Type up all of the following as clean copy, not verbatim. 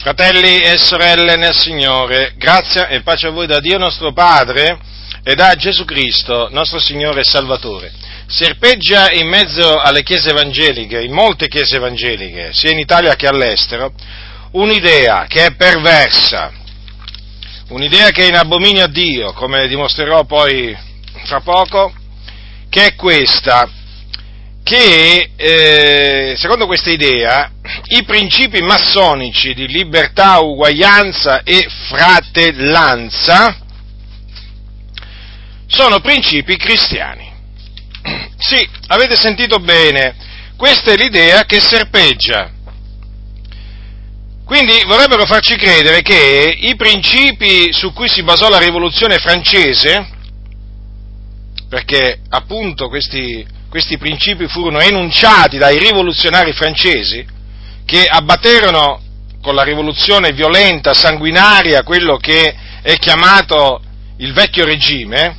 Fratelli e sorelle nel Signore, grazia e pace a voi da Dio nostro Padre e da Gesù Cristo, nostro Signore e Salvatore. Serpeggia in mezzo alle chiese evangeliche, in molte chiese evangeliche, sia in Italia che all'estero, un'idea che è perversa, un'idea che è in abominio a Dio, come dimostrerò poi fra poco, che è questa, che secondo questa idea i principi massonici di libertà, uguaglianza e fratellanza sono principi cristiani. Sì, avete sentito bene, questa è l'idea che serpeggia. Quindi vorrebbero farci credere che i principi su cui si basò la rivoluzione francese, perché appunto questi principi furono enunciati dai rivoluzionari francesi, che abbatterono con la rivoluzione violenta, sanguinaria, quello che è chiamato il vecchio regime,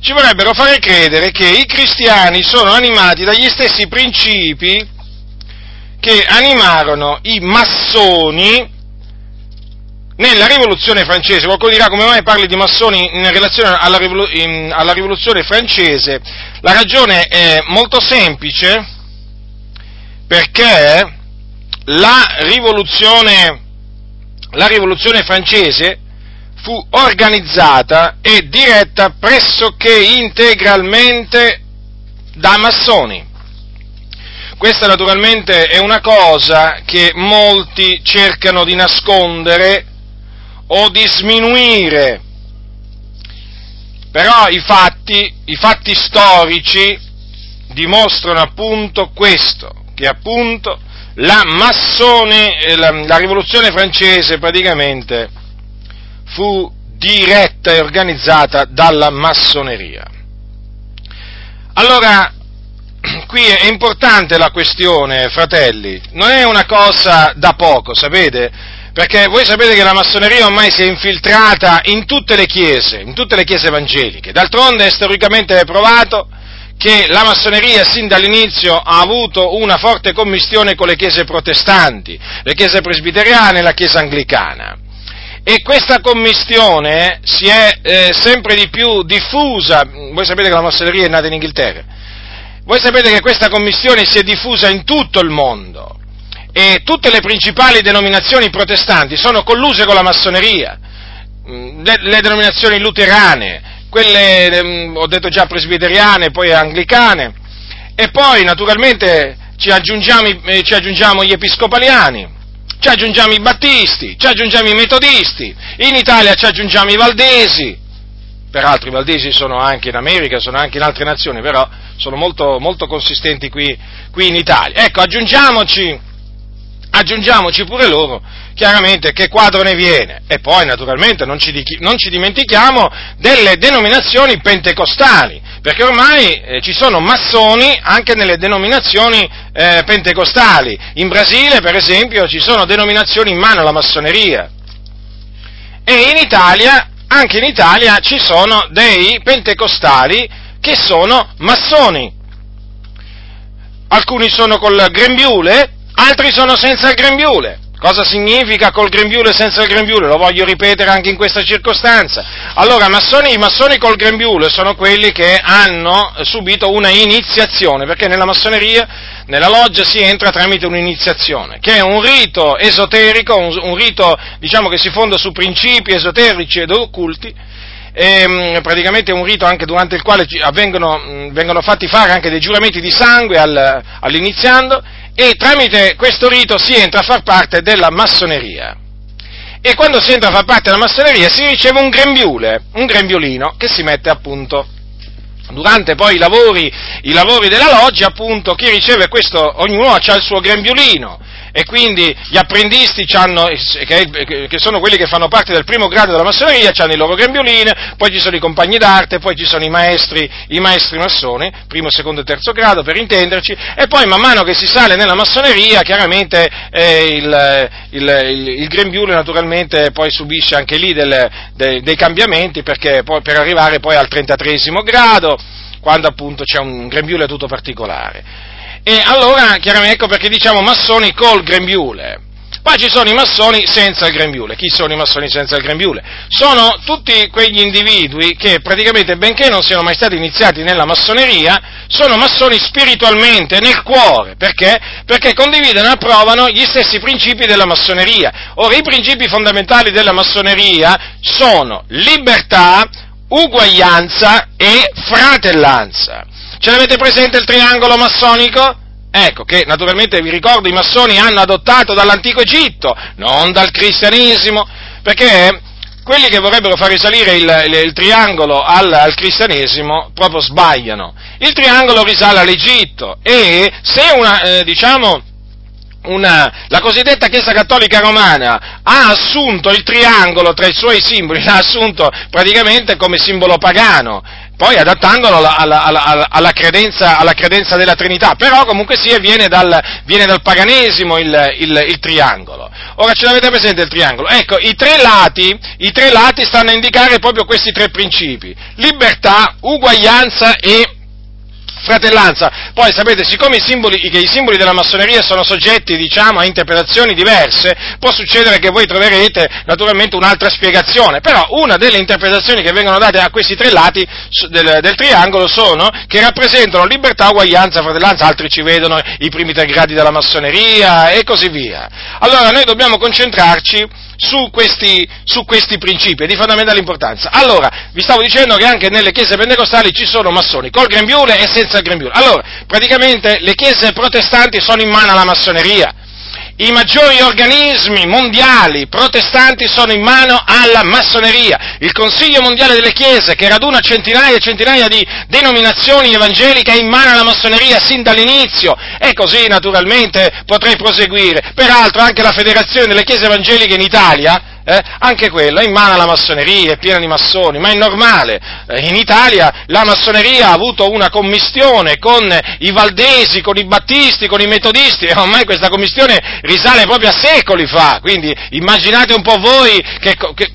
ci vorrebbero fare credere che i cristiani sono animati dagli stessi principi che animarono i massoni nella rivoluzione francese. Qualcuno dirà: come mai parli di massoni in relazione alla rivoluzione francese? La ragione è molto semplice, perché la rivoluzione francese fu organizzata e diretta pressoché integralmente da massoni. Questa naturalmente è una cosa che molti cercano di nascondere o di sminuire, però i fatti storici dimostrano appunto questo, che appunto la rivoluzione francese praticamente fu diretta e organizzata dalla massoneria. Allora, qui è importante la questione, fratelli, non è una cosa da poco, sapete? Perché voi sapete che la massoneria ormai si è infiltrata in tutte le chiese evangeliche. D'altronde è storicamente provato che la massoneria sin dall'inizio ha avuto una forte commistione con le chiese protestanti, le chiese presbiteriane e la chiesa anglicana. E questa commistione si è sempre di più diffusa. Voi sapete che la massoneria è nata in Inghilterra. Voi sapete che questa commistione si è diffusa in tutto il mondo e tutte le principali denominazioni protestanti sono colluse con la massoneria, le denominazioni luterane, quelle, ho detto già, presbiteriane, poi anglicane, e poi naturalmente ci aggiungiamo gli episcopaliani, ci aggiungiamo i battisti, ci aggiungiamo i metodisti, in Italia ci aggiungiamo i valdesi. Peraltro i valdesi sono anche in America, sono anche in altre nazioni, però sono molto, molto consistenti qui in Italia. Ecco, aggiungiamoci pure loro, chiaramente, che quadro ne viene. E poi, naturalmente, non ci dimentichiamo delle denominazioni pentecostali, perché ormai ci sono massoni anche nelle denominazioni pentecostali. In Brasile, per esempio, ci sono denominazioni in mano alla massoneria. E in Italia... Anche in Italia ci sono dei pentecostali che sono massoni. Alcuni sono col grembiule, altri sono senza il grembiule. Cosa significa col grembiule e senza il grembiule? Lo voglio ripetere anche in questa circostanza. Allora, i massoni col grembiule sono quelli che hanno subito una iniziazione, perché nella massoneria, nella loggia, si entra tramite un'iniziazione, che è un rito esoterico, un rito, diciamo, che si fonda su principi esoterici ed occulti, e praticamente è un rito anche durante il quale vengono fatti fare anche dei giuramenti di sangue all'iniziando, e tramite questo rito si entra a far parte della massoneria. E quando si entra a far parte della massoneria si riceve un grembiule, un grembiolino, che si mette appunto durante poi i lavori della loggia. Appunto, chi riceve questo, ognuno ha il suo grembiolino, e quindi gli apprendisti che sono quelli che fanno parte del primo grado della massoneria, hanno i loro grembiolini, poi ci sono i compagni d'arte, poi ci sono i maestri massoni, primo, secondo e terzo grado per intenderci, e poi man mano che si sale nella massoneria, chiaramente il grembiule naturalmente poi subisce anche lì dei cambiamenti, perché poi per arrivare poi al 33° grado, quando appunto c'è un grembiule tutto particolare. E allora, chiaramente, ecco perché diciamo massoni col grembiule. Poi ci sono i massoni senza il grembiule. Chi sono i massoni senza il grembiule? Sono tutti quegli individui che praticamente, benché non siano mai stati iniziati nella massoneria, sono massoni spiritualmente, nel cuore. Perché? Perché condividono e approvano gli stessi principi della massoneria. Ora, i principi fondamentali della massoneria sono libertà, uguaglianza e fratellanza. Ce l'avete presente il triangolo massonico? Ecco, che naturalmente vi ricordo i massoni hanno adottato dall'antico Egitto, non dal cristianesimo, perché quelli che vorrebbero far risalire il triangolo al cristianesimo proprio sbagliano. Il triangolo risale all'Egitto e se la cosiddetta Chiesa Cattolica Romana ha assunto il triangolo tra i suoi simboli, l'ha assunto praticamente come simbolo pagano, poi adattandolo alla credenza della Trinità, però comunque sì, viene dal paganesimo il triangolo. Ora, ce l'avete presente il triangolo? Ecco, i tre lati stanno a indicare proprio questi tre principi: libertà, uguaglianza e fratellanza. Poi sapete, siccome i simboli della massoneria sono soggetti, diciamo, a interpretazioni diverse, può succedere che voi troverete naturalmente un'altra spiegazione, però una delle interpretazioni che vengono date a questi tre lati del triangolo sono che rappresentano libertà, uguaglianza, fratellanza, altri ci vedono i primi tre gradi della massoneria e così via. Allora noi dobbiamo concentrarci su questi principi, è di fondamentale importanza. Allora, vi stavo dicendo che anche nelle chiese pentecostali ci sono massoni col grembiule e senza il grembiule. Allora, praticamente le chiese protestanti sono in mano alla massoneria. I maggiori organismi mondiali protestanti sono in mano alla massoneria. Il Consiglio Mondiale delle Chiese, che raduna centinaia e centinaia di denominazioni evangeliche, è in mano alla massoneria sin dall'inizio. E così naturalmente potrei proseguire. Peraltro anche la Federazione delle Chiese Evangeliche in Italia, anche quello è in mano alla massoneria, è piena di massoni, ma è normale. In Italia la massoneria ha avuto una commistione con i valdesi, con i battisti, con i metodisti, e ormai questa commistione risale proprio a secoli fa, quindi immaginate un po' voi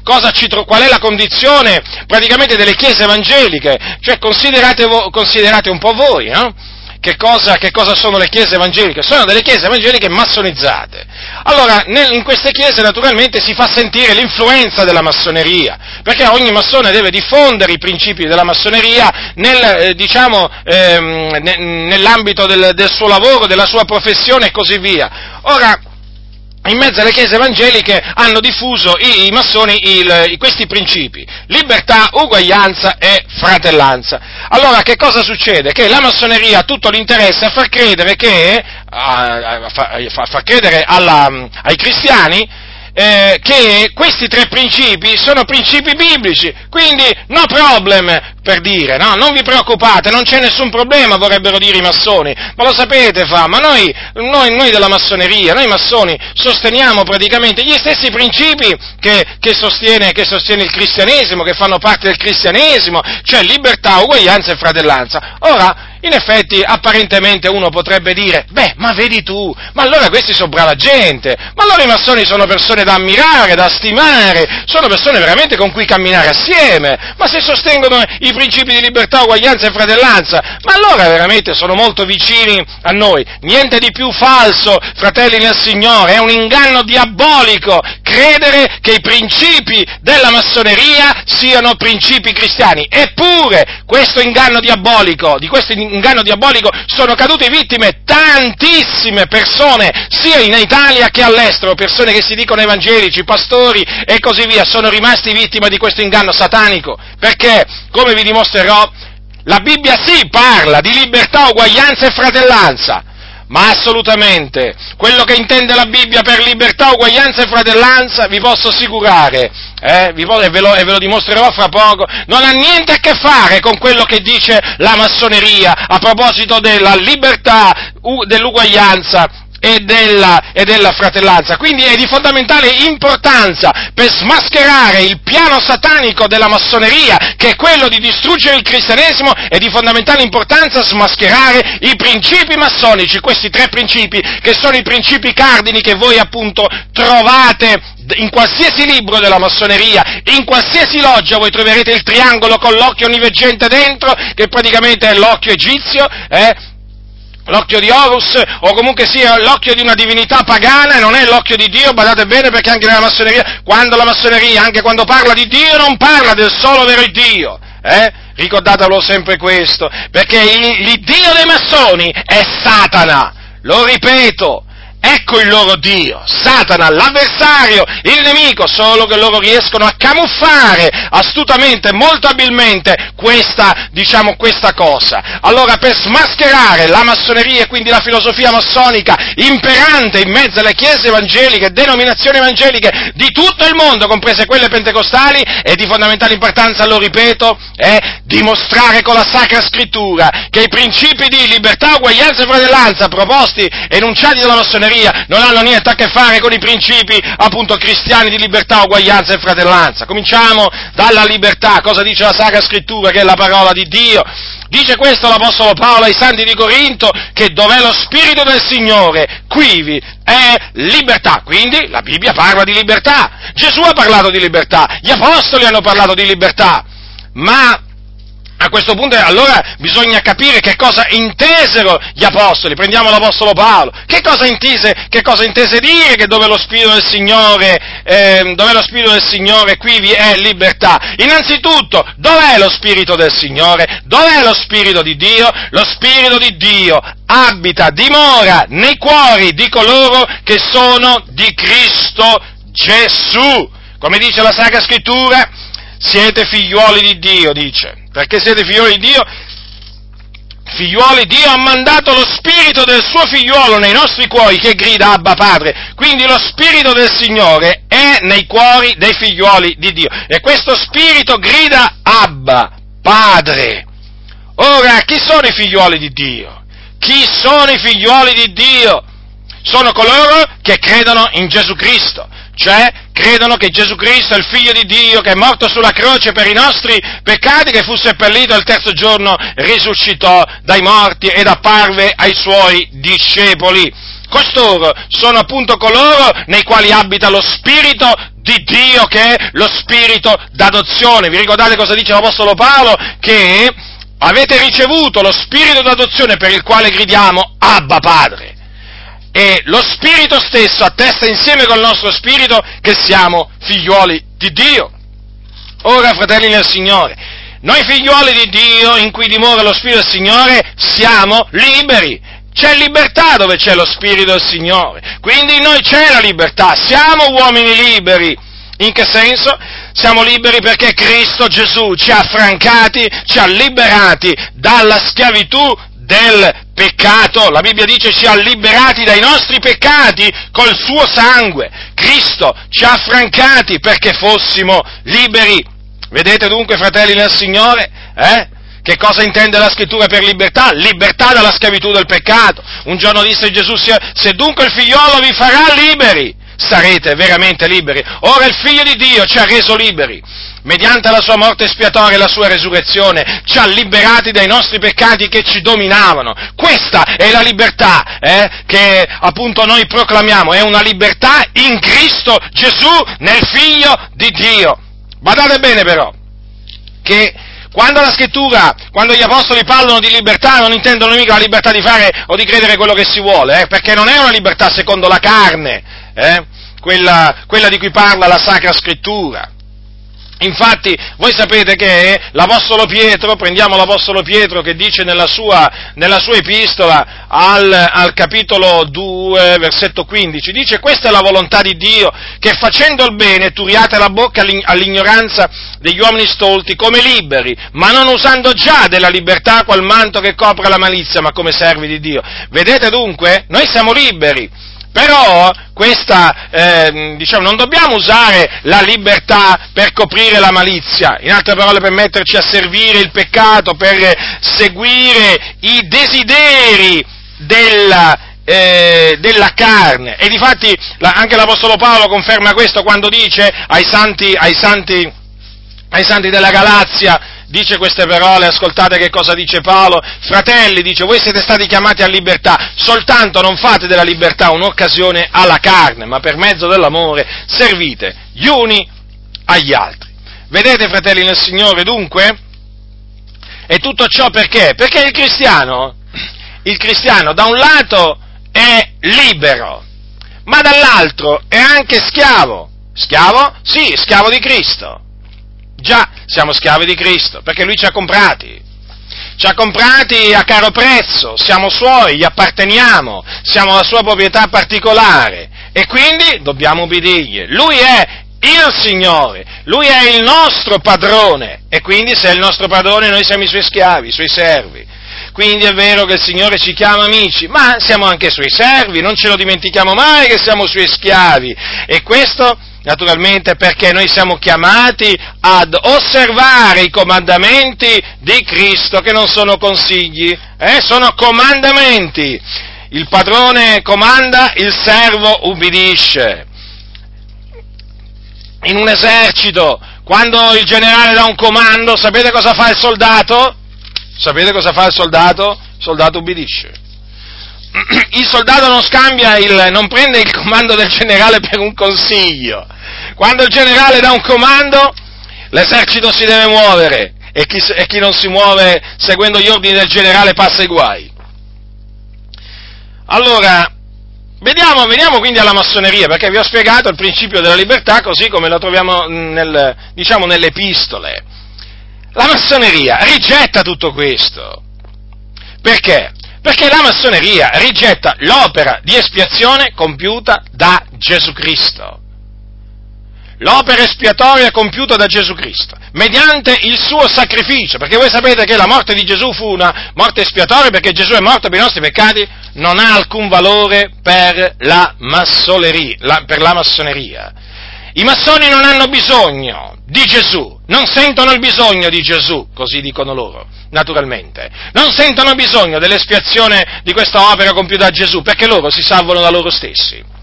qual è la condizione praticamente delle chiese evangeliche, cioè considerate un po' voi, no? Che cosa sono le chiese evangeliche? Sono delle chiese evangeliche massonizzate. Allora, in queste chiese naturalmente si fa sentire l'influenza della massoneria, perché ogni massone deve diffondere i principi della massoneria nell'ambito del suo lavoro, della sua professione e così via. Ora, in mezzo alle chiese evangeliche hanno diffuso i massoni questi principi: libertà, uguaglianza e fratellanza. Allora, che cosa succede? Che la massoneria ha tutto l'interesse a far credere ai cristiani che questi tre principi sono principi biblici, quindi no problem, per dire, no? Non vi preoccupate, non c'è nessun problema, vorrebbero dire i massoni, ma lo sapete ma noi della massoneria, noi massoni sosteniamo praticamente gli stessi principi che sostiene il cristianesimo, che fanno parte del cristianesimo, cioè libertà, uguaglianza e fratellanza. Ora, in effetti, apparentemente uno potrebbe dire, ma vedi tu, ma allora questi sono brava gente, ma allora i massoni sono persone da ammirare, da stimare, sono persone veramente con cui camminare assieme, ma se sostengono i principi di libertà, uguaglianza e fratellanza, ma allora veramente sono molto vicini a noi. Niente di più falso, fratelli nel Signore, è un inganno diabolico credere che i principi della massoneria siano principi cristiani, eppure di questo inganno diabolico sono cadute vittime tantissime persone, sia in Italia che all'estero, persone che si dicono evangelici, pastori e così via, sono rimasti vittime di questo inganno satanico, perché, come vi dimostrerò, la Bibbia sì parla di libertà, uguaglianza e fratellanza, ma assolutamente quello che intende la Bibbia per libertà, uguaglianza e fratellanza, vi posso assicurare, e ve lo dimostrerò fra poco, non ha niente a che fare con quello che dice la massoneria a proposito della libertà, dell'uguaglianza e della fratellanza. Quindi è di fondamentale importanza per smascherare il piano satanico della massoneria, che è quello di distruggere il cristianesimo, è di fondamentale importanza smascherare i principi massonici, questi tre principi che sono i principi cardini che voi appunto trovate in qualsiasi libro della massoneria, in qualsiasi loggia voi troverete il triangolo con l'occhio onniveggente dentro, che praticamente è l'occhio egizio, l'occhio di Horus, o comunque sia l'occhio di una divinità pagana, e non è l'occhio di Dio, badate bene, perché anche nella massoneria, quando la massoneria, anche quando parla di Dio, non parla del solo vero Dio, eh? Ricordatelo sempre questo, perché l'Iddio dei massoni è Satana, lo ripeto, ecco il loro Dio, Satana, l'avversario, il nemico, solo che loro riescono a camuffare astutamente, molto abilmente questa cosa. Allora, per smascherare la massoneria e quindi la filosofia massonica imperante in mezzo alle chiese evangeliche, denominazioni evangeliche di tutto il mondo, comprese quelle pentecostali, è di fondamentale importanza, lo ripeto, è dimostrare con la Sacra Scrittura che i principi di libertà, uguaglianza e fratellanza proposti e enunciati dalla massoneria non hanno niente a che fare con i principi appunto cristiani di libertà, uguaglianza e fratellanza. Cominciamo dalla libertà. Cosa dice la Sacra Scrittura, che è la parola di Dio? Dice questo l'Apostolo Paolo ai Santi di Corinto, che dov'è lo Spirito del Signore, quivi è libertà. Quindi la Bibbia parla di libertà, Gesù ha parlato di libertà, gli Apostoli hanno parlato di libertà, ma a questo punto allora bisogna capire che cosa intesero gli apostoli. Prendiamo l'apostolo Paolo. Che cosa intese dire che dove lo Spirito del Signore, qui vi è libertà? Innanzitutto, dov'è lo Spirito del Signore? Dov'è lo Spirito di Dio? Lo Spirito di Dio abita, dimora nei cuori di coloro che sono di Cristo Gesù. Come dice la Sacra Scrittura, siete figliuoli di Dio, dice. Perché siete figliuoli, Dio ha mandato lo Spirito del suo figliuolo nei nostri cuori, che grida Abba Padre. Quindi lo Spirito del Signore è nei cuori dei figliuoli di Dio, e questo Spirito grida Abba Padre. Ora, chi sono i figliuoli di Dio? Chi sono i figliuoli di Dio? Sono coloro che credono in Gesù Cristo, cioè credono che Gesù Cristo è il Figlio di Dio, che è morto sulla croce per i nostri peccati, che fu seppellito e il terzo giorno risuscitò dai morti ed apparve ai suoi discepoli. Costoro sono appunto coloro nei quali abita lo Spirito di Dio, che è lo Spirito d'adozione. Vi ricordate cosa dice l'Apostolo Paolo? Che avete ricevuto lo Spirito d'adozione, per il quale gridiamo Abba Padre. E lo Spirito stesso attesta insieme col nostro spirito che siamo figliuoli di Dio. Ora, fratelli nel Signore, noi figliuoli di Dio, in cui dimora lo Spirito del Signore, siamo liberi. C'è libertà dove c'è lo Spirito del Signore. Quindi in noi c'è la libertà, siamo uomini liberi. In che senso? Siamo liberi perché Cristo Gesù ci ha affrancati, ci ha liberati dalla schiavitù del peccato. La Bibbia dice: ci ha liberati dai nostri peccati col suo sangue. Cristo ci ha affrancati perché fossimo liberi. Vedete dunque, fratelli nel Signore, che cosa intende la Scrittura per libertà? Libertà dalla schiavitù del peccato. Un giorno disse Gesù: se dunque il figliolo vi farà liberi, sarete veramente liberi. Ora il Figlio di Dio ci ha reso liberi, mediante la sua morte espiatoria e la sua resurrezione, ci ha liberati dai nostri peccati che ci dominavano. Questa è la libertà che appunto noi proclamiamo, è una libertà in Cristo Gesù, nel Figlio di Dio. Badate bene però, che quando la Scrittura, quando gli Apostoli parlano di libertà, non intendono mica la libertà di fare o di credere quello che si vuole, perché non è una libertà secondo la carne, quella di cui parla la Sacra Scrittura. Infatti, voi sapete che l'Apostolo Pietro, prendiamo l'Apostolo Pietro che dice nella sua epistola al capitolo 2, versetto 15, dice: questa è la volontà di Dio, che facendo il bene turiate la bocca all'ignoranza degli uomini stolti, come liberi, ma non usando già della libertà qual manto che copre la malizia, ma come servi di Dio. Vedete dunque? Noi siamo liberi. Però questa, non dobbiamo usare la libertà per coprire la malizia, in altre parole per metterci a servire il peccato, per seguire i desideri della carne. E difatti anche l'Apostolo Paolo conferma questo quando dice ai santi della Galazia, dice queste parole, ascoltate che cosa dice Paolo: fratelli, dice, voi siete stati chiamati a libertà, soltanto non fate della libertà un'occasione alla carne, ma per mezzo dell'amore servite gli uni agli altri. Vedete, fratelli nel Signore, dunque? E tutto ciò perché? Perché il cristiano, il cristiano da un lato è libero, ma dall'altro è anche schiavo. Schiavo? Sì, schiavo di Cristo. Già, siamo schiavi di Cristo, perché Lui ci ha comprati. Ci ha comprati a caro prezzo, siamo Suoi, gli apparteniamo, siamo la Sua proprietà particolare e quindi dobbiamo ubbidirgli. Lui è il Signore, Lui è il nostro padrone e quindi se è il nostro padrone noi siamo i Suoi schiavi, i Suoi servi. Quindi è vero che il Signore ci chiama amici, ma siamo anche Suoi servi, non ce lo dimentichiamo mai che siamo Suoi schiavi e questo naturalmente perché noi siamo chiamati ad osservare i comandamenti di Cristo che non sono consigli, sono comandamenti. Il padrone comanda, il servo ubbidisce. In un esercito, quando il generale dà un comando, sapete cosa fa il soldato? Sapete cosa fa il soldato? Il soldato ubbidisce. Il soldato non scambia, non prende il comando del generale per un consiglio. Quando il generale dà un comando, l'esercito si deve muovere e chi non si muove seguendo gli ordini del generale passa i guai. Allora, veniamo quindi alla massoneria, perché vi ho spiegato il principio della libertà così come lo troviamo nelle epistole. La massoneria rigetta tutto questo. Perché? Perché la massoneria rigetta l'opera di espiazione compiuta da Gesù Cristo. L'opera espiatoria compiuta da Gesù Cristo, mediante il suo sacrificio, perché voi sapete che la morte di Gesù fu una morte espiatoria perché Gesù è morto per i nostri peccati, non ha alcun valore per la massoneria. I massoni non hanno bisogno di Gesù, non sentono il bisogno di Gesù, così dicono loro, naturalmente. Non sentono bisogno dell'espiazione di questa opera compiuta da Gesù, perché loro si salvano da loro stessi.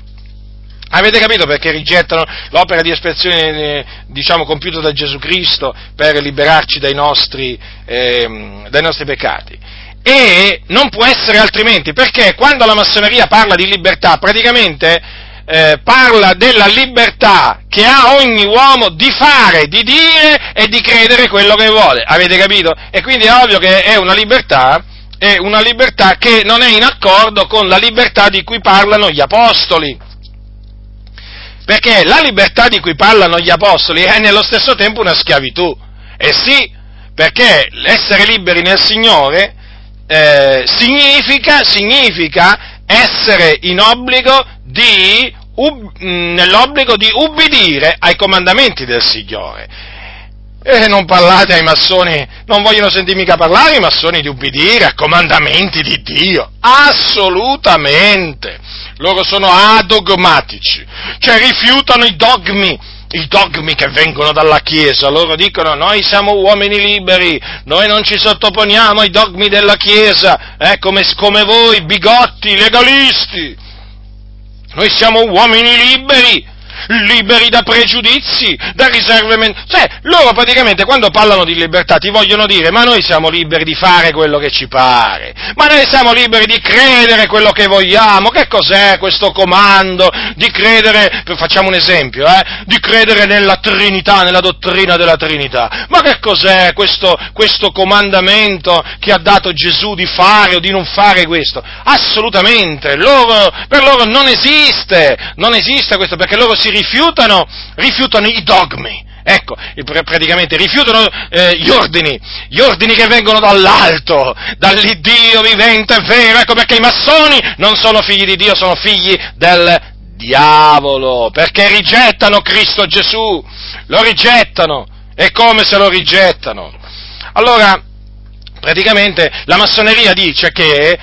Avete capito perché rigettano l'opera di espiazione, compiuta da Gesù Cristo per liberarci dai nostri peccati? E non può essere altrimenti, perché quando la massoneria parla di libertà, praticamente parla della libertà che ha ogni uomo di fare, di dire e di credere quello che vuole, avete capito? E quindi è ovvio che è una libertà che non è in accordo con la libertà di cui parlano gli apostoli, perché la libertà di cui parlano gli apostoli è nello stesso tempo una schiavitù, e sì, perché essere liberi nel Signore significa essere nell'obbligo di ubbidire ai comandamenti del Signore. E non parlate ai massoni, non vogliono sentire mica parlare i massoni di ubbidire a comandamenti di Dio, assolutamente. Loro sono adogmatici, cioè rifiutano i dogmi che vengono dalla Chiesa. Loro dicono: noi siamo uomini liberi, noi non ci sottoponiamo ai dogmi della Chiesa, come voi, bigotti, legalisti. Noi siamo uomini liberi da pregiudizi, da riserve mentali. Cioè, loro praticamente quando parlano di libertà ti vogliono dire: ma noi siamo liberi di fare quello che ci pare, ma noi siamo liberi di credere quello che vogliamo. Che cos'è questo comando di credere, facciamo un esempio, di credere nella Trinità, nella dottrina della Trinità? Ma che cos'è questo comandamento che ha dato Gesù di fare o di non fare questo? Assolutamente, per loro non esiste questo, perché loro si rifiutano i dogmi, ecco, praticamente rifiutano gli ordini che vengono dall'alto, dall'Iddio vivente, è vero, ecco perché i massoni non sono figli di Dio, sono figli del diavolo, perché rigettano Cristo Gesù, lo rigettano, e come se lo rigettano. Allora, praticamente la massoneria dice che,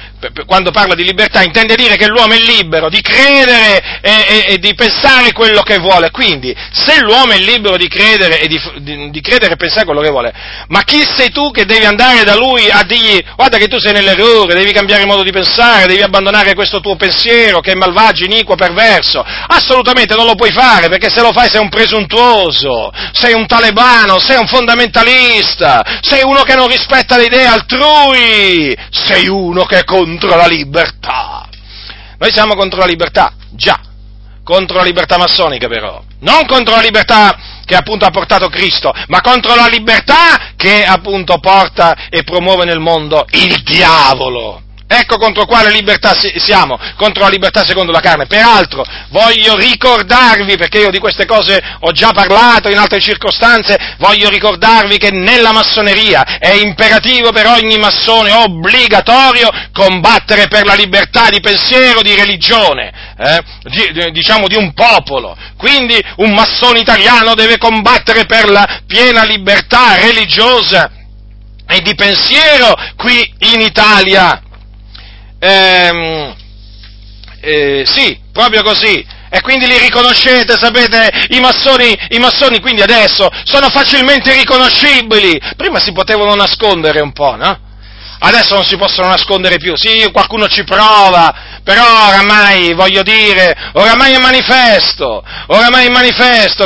quando parla di libertà, intende dire che l'uomo è libero di credere e di pensare quello che vuole. Quindi, se l'uomo è libero di credere e pensare quello che vuole, ma chi sei tu che devi andare da lui a dirgli: guarda che tu sei nell'errore, devi cambiare modo di pensare, devi abbandonare questo tuo pensiero che è malvagio, iniquo, perverso? Assolutamente non lo puoi fare, perché se lo fai sei un presuntuoso, sei un talebano, sei un fondamentalista, sei uno che non rispetta le idee altrui, sei uno che è contro la libertà. Noi siamo contro la libertà, già, contro la libertà massonica però, non contro la libertà che appunto ha portato Cristo, ma contro la libertà che appunto porta e promuove nel mondo il diavolo. Ecco contro quale libertà siamo, contro la libertà secondo la carne. Peraltro voglio ricordarvi, perché io di queste cose ho già parlato in altre circostanze, voglio ricordarvi che nella massoneria è imperativo per ogni massone, obbligatorio, combattere per la libertà di pensiero, di religione, diciamo di un popolo. Quindi un massone italiano deve combattere per la piena libertà religiosa e di pensiero qui in Italia. Sì, proprio così. E quindi li riconoscete, sapete, i massoni quindi adesso sono facilmente riconoscibili. Prima si potevano nascondere un po', no? Adesso non si possono nascondere più. Sì, qualcuno ci prova, però oramai, voglio dire, oramai è manifesto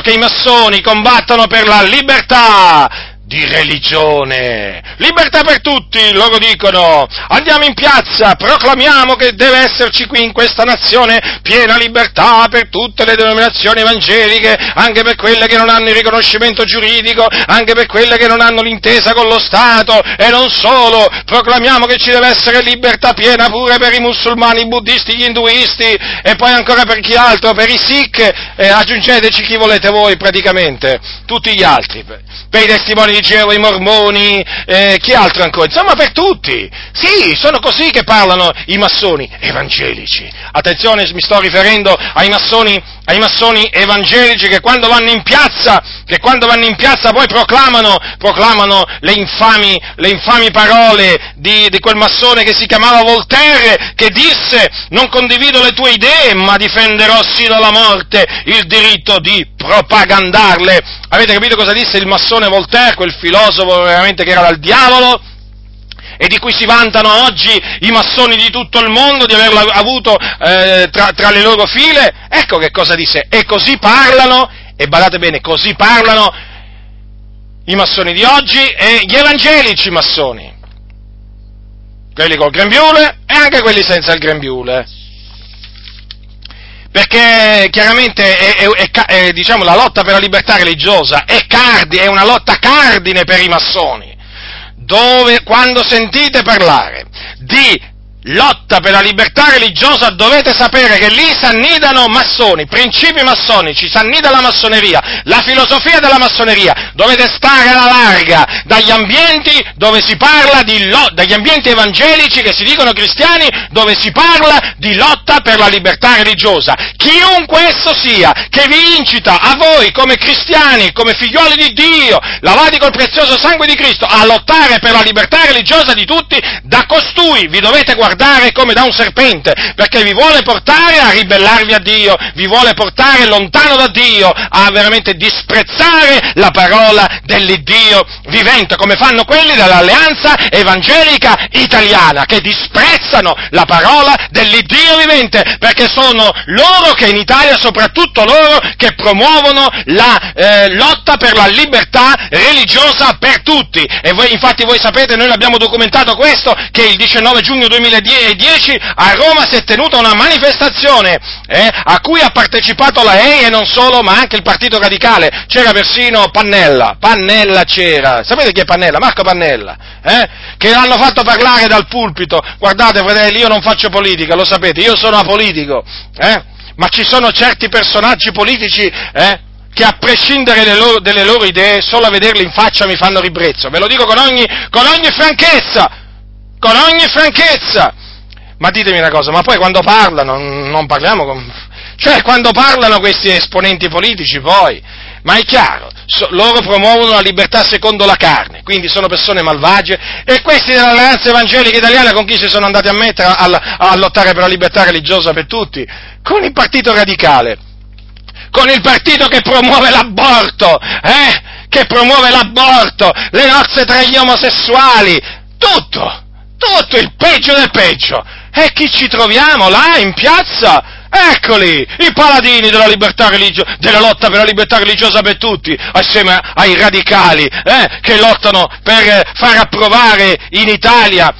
che i massoni combattono per la libertà di religione, libertà per tutti, loro dicono, andiamo in piazza, proclamiamo che deve esserci qui in questa nazione piena libertà per tutte le denominazioni evangeliche, anche per quelle che non hanno il riconoscimento giuridico, anche per quelle che non hanno l'intesa con lo Stato, e non solo, proclamiamo che ci deve essere libertà piena pure per i musulmani, i buddisti, gli induisti, e poi ancora per chi altro, per i Sikh, aggiungeteci chi volete voi praticamente, tutti gli altri, per i testimoni di Geova, i mormoni, chi altro ancora, insomma per tutti. Sì, sono così che parlano i massoni evangelici. Attenzione, mi sto riferendo ai massoni evangelici che quando vanno in piazza poi proclamano le infami parole di quel massone che si chiamava Voltaire, che disse: non condivido le tue idee, ma difenderò sino alla morte il diritto di propagandarle. Avete capito cosa disse il massone Voltaire, quel filosofo veramente che era dal diavolo e di cui si vantano oggi i massoni di tutto il mondo di averlo avuto tra le loro file? Ecco che cosa disse. E così parlano, e badate bene, così parlano i massoni di oggi e gli evangelici massoni, quelli col grembiule e anche quelli senza il grembiule. Perché chiaramente diciamo, la lotta per la libertà religiosa è una lotta cardine per i massoni, dove quando sentite parlare di lotta per la libertà religiosa dovete sapere che lì s'annidano massoni, principi massonici, s'annida la massoneria, la filosofia della massoneria. Dovete stare alla larga dagli ambienti dove si parla dagli ambienti evangelici che si dicono cristiani, dove si parla di lotta per la libertà religiosa. Chiunque esso sia, che vi incita a voi come cristiani, come figlioli di Dio, lavati col prezioso sangue di Cristo, a lottare per la libertà religiosa di tutti, da costui vi dovete guardare come da un serpente, perché vi vuole portare a ribellarvi a Dio, vi vuole portare lontano da Dio, a veramente disprezzare la parola dell'Iddio vivente, come fanno quelli dell'Alleanza Evangelica Italiana, che disprezzano la parola dell'Iddio vivente, perché sono loro che in Italia, soprattutto loro, che promuovono la lotta per la libertà religiosa per tutti. E voi, infatti, voi sapete, noi abbiamo documentato questo, che il 19 giugno 2010 a Roma si è tenuta una manifestazione a cui ha partecipato la EI, e non solo, ma anche il Partito Radicale. C'era persino Pannella c'era. Sapete chi è Pannella? Marco Pannella, che l'hanno fatto parlare dal pulpito. Guardate, fratelli, io non faccio politica, lo sapete, io sono apolitico, ma ci sono certi personaggi politici che a prescindere delle loro idee, solo a vederli in faccia mi fanno ribrezzo. Ve lo dico con ogni franchezza, ma ditemi una cosa, ma poi quando parlano, non parliamo con... cioè quando parlano questi esponenti politici poi, ma è chiaro, loro promuovono la libertà secondo la carne, quindi sono persone malvagie, e questi dell'Alleanza Evangelica Italiana con chi si sono andati a mettere a lottare per la libertà religiosa per tutti? Con il Partito Radicale, con il partito che promuove l'aborto, le nozze tra gli omosessuali, tutto il peggio del peggio. E chi ci troviamo là in piazza? Eccoli, i paladini della libertà religiosa, della lotta per la libertà religiosa per tutti, assieme ai radicali, che lottano per far approvare in Italia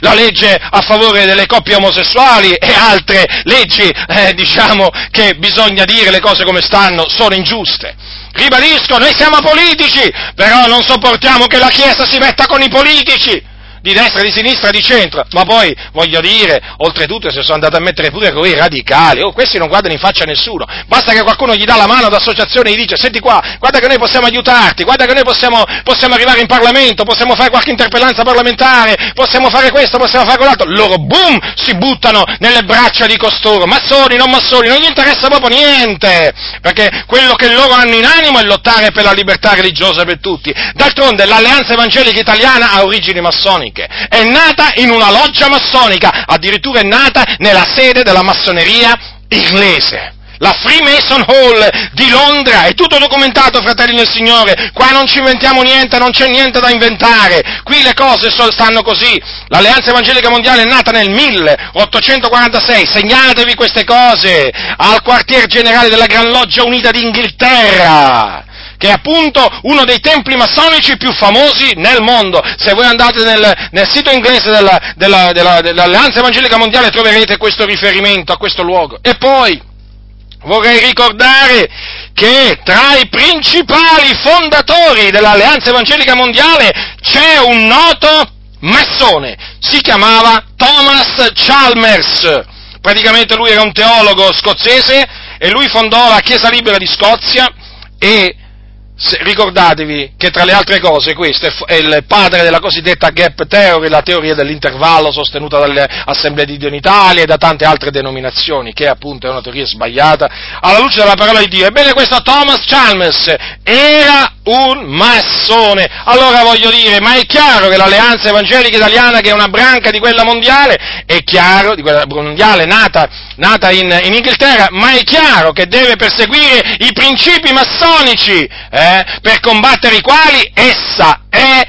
la legge a favore delle coppie omosessuali e altre leggi, diciamo, che bisogna dire le cose come stanno, sono ingiuste. Ribadisco, noi siamo politici, però non sopportiamo che la Chiesa si metta con i politici. di destra, di sinistra, di centro, ma poi, voglio dire, oltretutto se sono andato a mettere pure quei radicali, questi non guardano in faccia a nessuno, basta che qualcuno gli dà la mano ad associazione e gli dice, senti qua, guarda che noi possiamo aiutarti, guarda che noi possiamo arrivare in Parlamento, possiamo fare qualche interpellanza parlamentare, possiamo fare questo, possiamo fare quell'altro, loro, boom, si buttano nelle braccia di costoro, massoni, non massoni, non gli interessa proprio niente, perché quello che loro hanno in animo è lottare per la libertà religiosa per tutti. D'altronde l'Alleanza Evangelica Italiana ha origini massoniche, è nata in una loggia massonica, addirittura è nata nella sede della massoneria inglese, la Freemason Hall di Londra, è tutto documentato, fratelli del Signore, qua non ci inventiamo niente, non c'è niente da inventare, qui le cose stanno così. L'Alleanza Evangelica Mondiale è nata nel 1846, segnatevi queste cose, al quartier generale della Gran Loggia Unita d'Inghilterra, che è appunto uno dei templi massonici più famosi nel mondo. Se voi andate nel sito inglese dell'Alleanza Evangelica Mondiale troverete questo riferimento a questo luogo. E poi vorrei ricordare che tra i principali fondatori dell'Alleanza Evangelica Mondiale c'è un noto massone, si chiamava Thomas Chalmers, praticamente lui era un teologo scozzese e lui fondò la Chiesa Libera di Scozia e ricordatevi che tra le altre cose questo è il padre della cosiddetta gap theory, la teoria dell'intervallo sostenuta dalle Assemblee di Dio in Italia e da tante altre denominazioni, che appunto è una teoria sbagliata alla luce della parola di Dio. Ebbene, questo Thomas Chalmers era un massone. Allora voglio dire, ma è chiaro che l'Alleanza Evangelica Italiana, che è una branca di quella mondiale, è chiaro, di quella mondiale nata in Inghilterra, ma è chiaro che deve perseguire i principi massonici, per combattere i quali essa è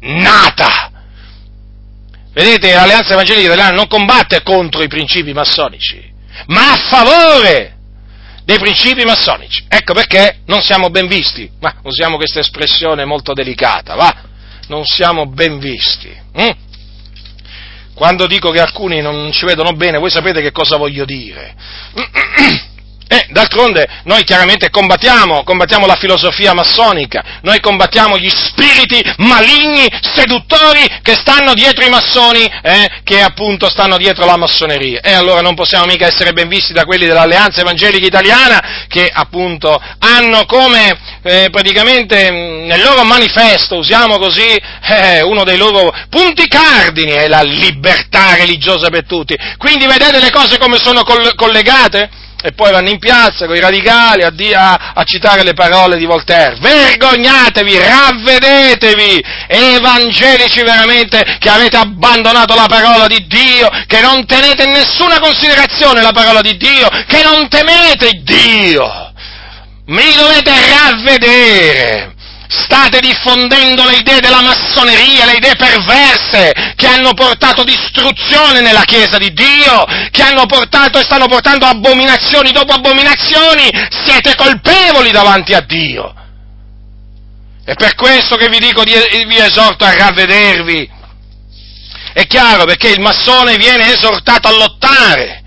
nata. Vedete, l'Alleanza Evangelica Italiana non combatte contro i principi massonici, ma a favore dei principi massonici. Ecco perché non siamo ben visti, ma usiamo questa espressione molto delicata, va? Non siamo ben visti. Quando dico che alcuni non ci vedono bene, voi sapete che cosa voglio dire. D'altronde noi chiaramente combattiamo la filosofia massonica, noi combattiamo gli spiriti maligni, seduttori che stanno dietro i massoni, che appunto stanno dietro la massoneria. E allora non possiamo mica essere ben visti da quelli dell'Alleanza Evangelica Italiana, che appunto hanno come praticamente nel loro manifesto, usiamo così, uno dei loro punti cardini è la libertà religiosa per tutti. Quindi vedete le cose come sono collegate? E poi vanno in piazza con i radicali a citare le parole di Voltaire. Vergognatevi, ravvedetevi, evangelici veramente, che avete abbandonato la parola di Dio, che non tenete in nessuna considerazione la parola di Dio, che non temete Dio. Mi dovete ravvedere. State diffondendo le idee della massoneria, le idee perverse che hanno portato distruzione nella Chiesa di Dio, che hanno portato e stanno portando abominazioni dopo abominazioni. Siete colpevoli davanti a Dio. È per questo che vi dico, vi esorto a ravvedervi. È chiaro, perché il massone viene esortato a lottare,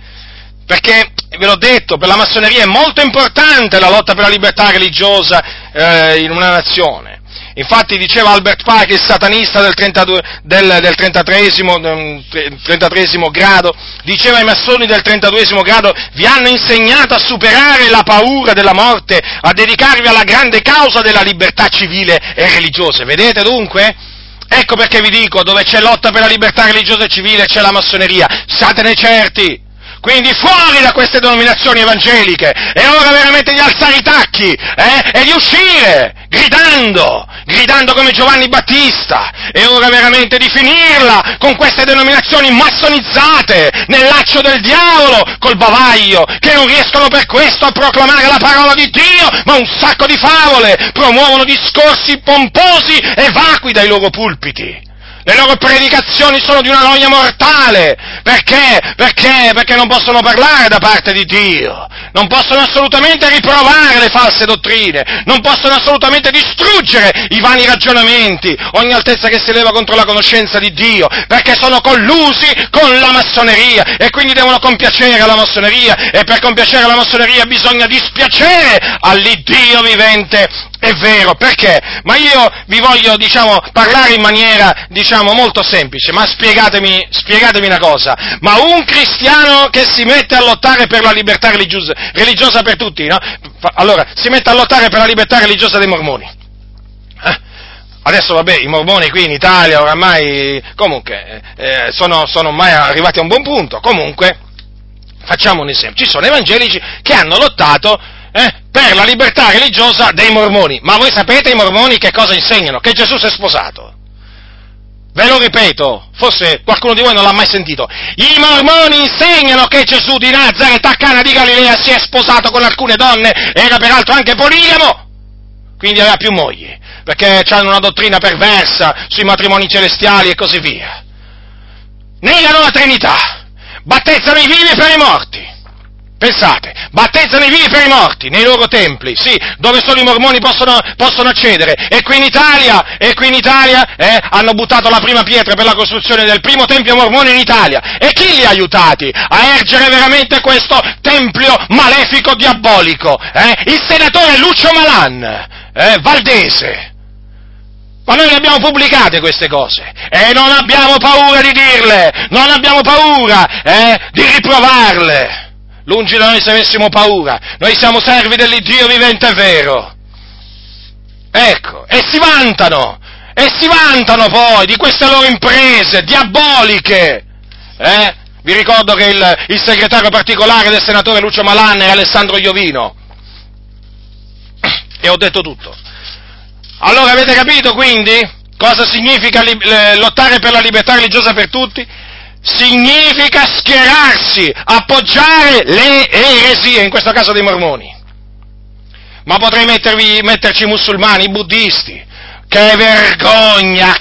perché, ve l'ho detto, per la massoneria è molto importante la lotta per la libertà religiosa in una nazione. Infatti diceva Albert Pike, il satanista del 33° grado, diceva ai massoni del 32° grado: vi hanno insegnato a superare la paura della morte, a dedicarvi alla grande causa della libertà civile e religiosa. Vedete dunque? Ecco perché vi dico, dove c'è lotta per la libertà religiosa e civile c'è la massoneria, satene certi. Quindi fuori da queste denominazioni evangeliche, è ora veramente di alzare i tacchi, e di uscire, gridando come Giovanni Battista, è ora veramente di finirla con queste denominazioni massonizzate, nel laccio del diavolo, col bavaglio, che non riescono per questo a proclamare la parola di Dio, ma un sacco di favole, promuovono discorsi pomposi e vacui dai loro pulpiti. Le loro predicazioni sono di una noia mortale. Perché? Perché non possono parlare da parte di Dio, non possono assolutamente riprovare le false dottrine, non possono assolutamente distruggere i vani ragionamenti, ogni altezza che si leva contro la conoscenza di Dio, perché sono collusi con la massoneria e quindi devono compiacere la massoneria, e per compiacere la massoneria bisogna dispiacere all'Iddio vivente è vero, perché? Ma io vi voglio, parlare in maniera, molto semplice, ma spiegatemi una cosa, ma un cristiano che si mette a lottare per la libertà religiosa per tutti, no? Allora, si mette a lottare per la libertà religiosa dei mormoni. Adesso vabbè, i mormoni qui in Italia oramai, comunque, sono ormai arrivati a un buon punto, comunque, facciamo un esempio, ci sono evangelici che hanno lottato per la libertà religiosa dei mormoni, ma voi sapete i mormoni che cosa insegnano? Che Gesù si è sposato. Ve lo ripeto, forse qualcuno di voi non l'ha mai sentito, i mormoni insegnano che Gesù di Nazaret a Cana di Galilea si è sposato con alcune donne, era peraltro anche poligamo, quindi aveva più mogli, perché hanno una dottrina perversa sui matrimoni celestiali e così via, negano la Trinità, battezzano i vivi per i morti. Pensate, battezzano i vivi per i morti nei loro templi, sì, dove solo i mormoni possono accedere, e qui in Italia hanno buttato la prima pietra per la costruzione del primo tempio mormone in Italia, e chi li ha aiutati a ergere veramente questo tempio malefico, diabolico? Il senatore Lucio Malan, valdese. Ma noi le abbiamo pubblicate queste cose, e non abbiamo paura di dirle, non abbiamo paura di riprovarle. Lungi da noi se avessimo paura, noi siamo servi dell'Iddio vivente e vero. Ecco, e si vantano poi di queste loro imprese diaboliche. Vi ricordo che il segretario particolare del senatore Lucio Malan è Alessandro Iovino. E ho detto tutto. Allora avete capito quindi cosa significa lottare per la libertà religiosa per tutti? Significa schierarsi, appoggiare le eresie, in questo caso dei mormoni. Ma potrei metterci i musulmani, i buddisti. Che vergogna!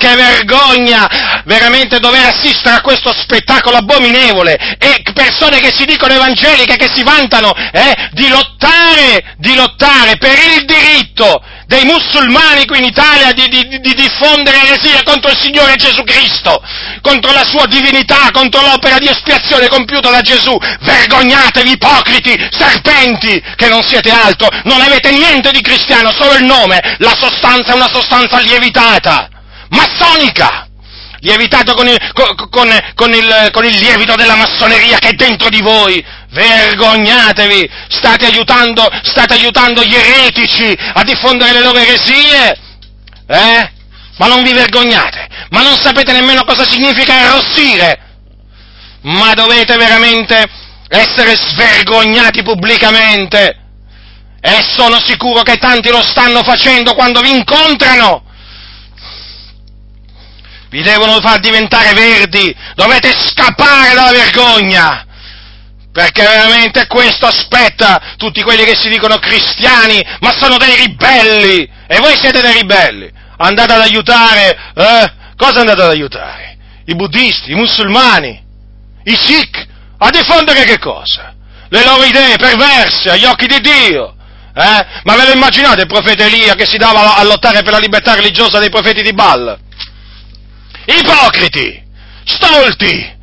Veramente dover assistere a questo spettacolo abominevole, e persone che si dicono evangeliche, che si vantano di lottare per il diritto dei musulmani qui in Italia di diffondere eresie contro il Signore Gesù Cristo, contro la sua divinità, contro l'opera di espiazione compiuta da Gesù. Vergognatevi, ipocriti, serpenti, che non siete altro, non avete niente di cristiano, solo il nome, la sostanza è una sostanza lievitata, massonica, lievitata con il lievito della massoneria che è dentro di voi. Vergognatevi, state aiutando gli eretici a diffondere le loro eresie, ma non vi vergognate, ma non sapete nemmeno cosa significa arrossire, ma dovete veramente essere svergognati pubblicamente, e sono sicuro che tanti lo stanno facendo quando vi incontrano. Vi devono far diventare verdi, dovete scappare dalla vergogna, perché veramente questo aspetta tutti quelli che si dicono cristiani, ma sono dei ribelli, e voi siete dei ribelli. Andate ad aiutare, cosa andate ad aiutare? I buddisti, i musulmani, i sikh, a diffondere che cosa? Le loro idee perverse agli occhi di Dio. Ma ve lo immaginate il profeta Elia che si dava a lottare per la libertà religiosa dei profeti di Baal? Ipocriti, stolti!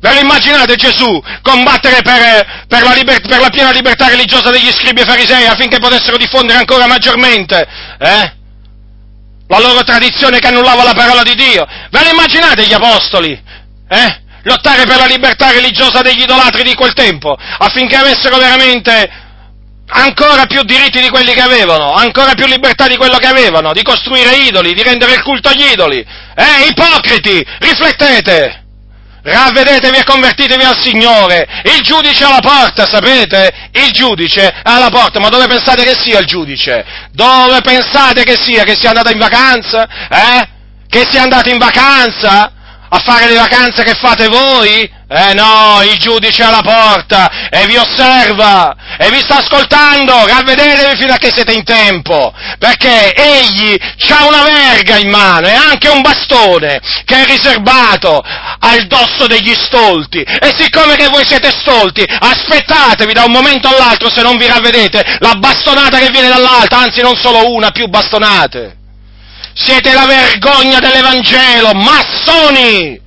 Ve lo immaginate Gesù combattere per la piena libertà religiosa degli scribi e farisei affinché potessero diffondere ancora maggiormente la loro tradizione che annullava la parola di Dio? Ve lo immaginate gli apostoli lottare per la libertà religiosa degli idolatri di quel tempo affinché avessero veramente ancora più diritti di quelli che avevano, ancora più libertà di quello che avevano, di costruire idoli, di rendere il culto agli idoli? Ipocriti, riflettete! Ravvedetevi e convertitevi al Signore, il giudice è alla porta, sapete? Il giudice è alla porta, ma dove pensate che sia il giudice? Dove pensate che sia? Che sia andato in vacanza? Che sia andato in vacanza? A fare le vacanze che fate voi? No, il giudice è alla porta e vi osserva e vi sta ascoltando. Ravvedetevi fino a che siete in tempo, perché egli c'ha una verga in mano e anche un bastone che è riservato al dosso degli stolti, e siccome che voi siete stolti, aspettatevi da un momento all'altro, se non vi ravvedete, la bastonata che viene dall'alto, anzi non solo una, più bastonate. Siete la vergogna dell'Evangelo, massoni!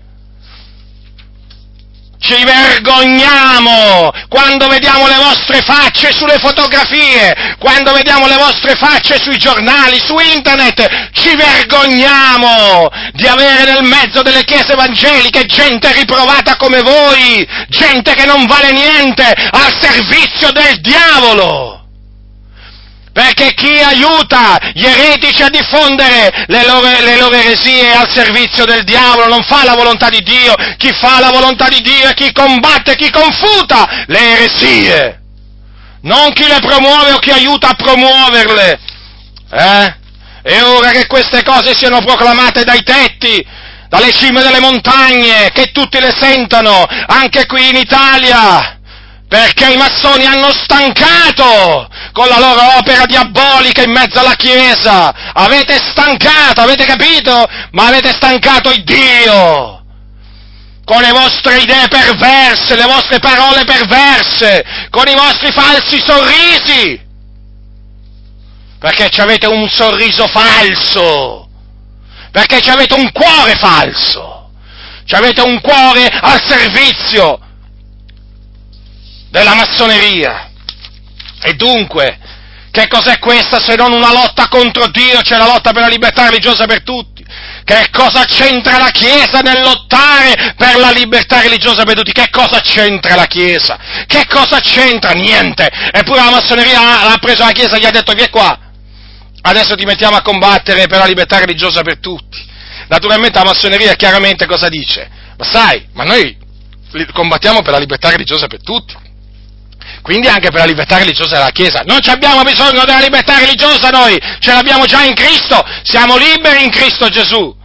ci vergogniamo quando vediamo le vostre facce sulle fotografie, quando vediamo le vostre facce sui giornali, su internet, ci vergogniamo di avere nel mezzo delle chiese evangeliche gente riprovata come voi, gente che non vale niente, al servizio del diavolo! Perché chi aiuta gli eretici a diffondere le loro eresie al servizio del diavolo non fa la volontà di Dio, chi fa la volontà di Dio è chi combatte, chi confuta le eresie, non chi le promuove o chi aiuta a promuoverle. E ora che queste cose siano proclamate dai tetti, dalle cime delle montagne, che tutti le sentano, anche qui in Italia, perché i massoni hanno stancato con la loro opera diabolica in mezzo alla Chiesa. Avete stancato, avete capito? Ma avete stancato il Dio, con le vostre idee perverse, le vostre parole perverse, con i vostri falsi sorrisi, perché ci avete un sorriso falso, perché ci avete un cuore falso, ci avete un cuore al servizio della massoneria. E dunque, che cos'è questa se non una lotta contro Dio? C'è la lotta per la libertà religiosa per tutti. Che cosa c'entra la Chiesa nel lottare per la libertà religiosa per tutti? Che cosa c'entra la Chiesa? Che cosa c'entra? Niente. Eppure la massoneria l'ha preso la Chiesa e gli ha detto: vieni qua, adesso ti mettiamo a combattere per la libertà religiosa per tutti. Naturalmente la massoneria chiaramente cosa dice? Ma sai, ma noi combattiamo per la libertà religiosa per tutti, quindi anche per la libertà religiosa della Chiesa. Non abbiamo bisogno della libertà religiosa noi, ce l'abbiamo già in Cristo, siamo liberi in Cristo Gesù.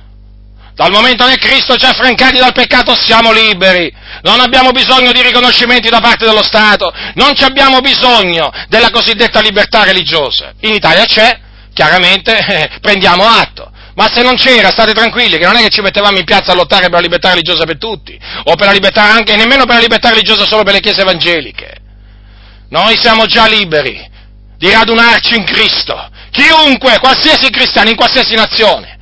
Dal momento che Cristo ci ha affrancati dal peccato siamo liberi, non abbiamo bisogno di riconoscimenti da parte dello Stato, non abbiamo bisogno della cosiddetta libertà religiosa. In Italia c'è, chiaramente prendiamo atto. Ma se non c'era, state tranquilli, che non è che ci mettevamo in piazza a lottare per la libertà religiosa per tutti, o per la libertà anche, nemmeno per la libertà religiosa solo per le chiese evangeliche. Noi siamo già liberi di radunarci in Cristo, chiunque, qualsiasi cristiano, in qualsiasi nazione.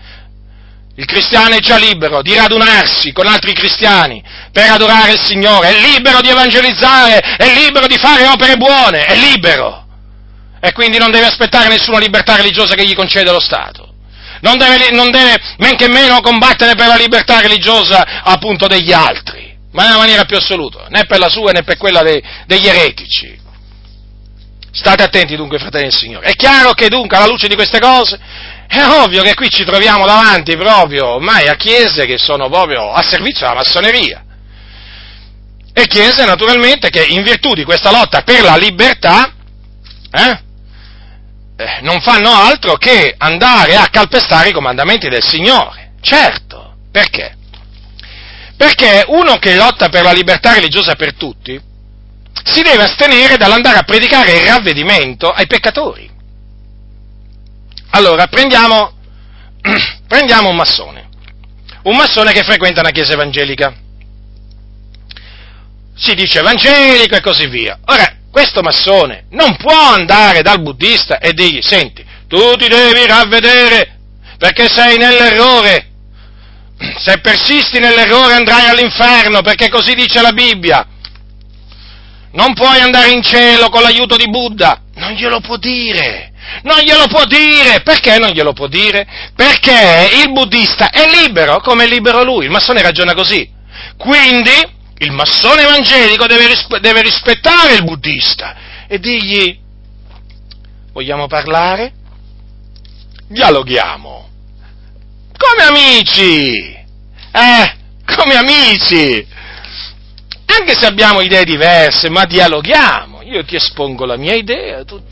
Il cristiano è già libero di radunarsi con altri cristiani per adorare il Signore, è libero di evangelizzare, è libero di fare opere buone, è libero. E quindi non deve aspettare nessuna libertà religiosa che gli concede lo Stato. Non deve men che meno combattere per la libertà religiosa appunto degli altri, ma nella maniera più assoluta, né per la sua né per quella degli eretici. State attenti dunque, fratelli del Signore. È chiaro che dunque, alla luce di queste cose, è ovvio che qui ci troviamo davanti proprio ormai a chiese che sono proprio a servizio della massoneria. E chiese, naturalmente, che in virtù di questa lotta per la libertà, non fanno altro che andare a calpestare i comandamenti del Signore. Certo, perché? Perché uno che lotta per la libertà religiosa per tutti si deve astenere dall'andare a predicare il ravvedimento ai peccatori. Allora, prendiamo un massone che frequenta una chiesa evangelica, si dice evangelico e così via. Ora, questo massone non può andare dal buddista e dirgli: senti, tu ti devi ravvedere perché sei nell'errore, se persisti nell'errore andrai all'inferno perché così dice la Bibbia. Non puoi andare in cielo con l'aiuto di Buddha. Non glielo può dire. Perché non glielo può dire? Perché il buddista è libero come è libero lui. Il massone ragiona così. Quindi il massone evangelico deve rispettare il buddista e dirgli: vogliamo parlare? Dialoghiamo. Come amici! Anche se abbiamo idee diverse, ma dialoghiamo, io ti espongo la mia idea, tu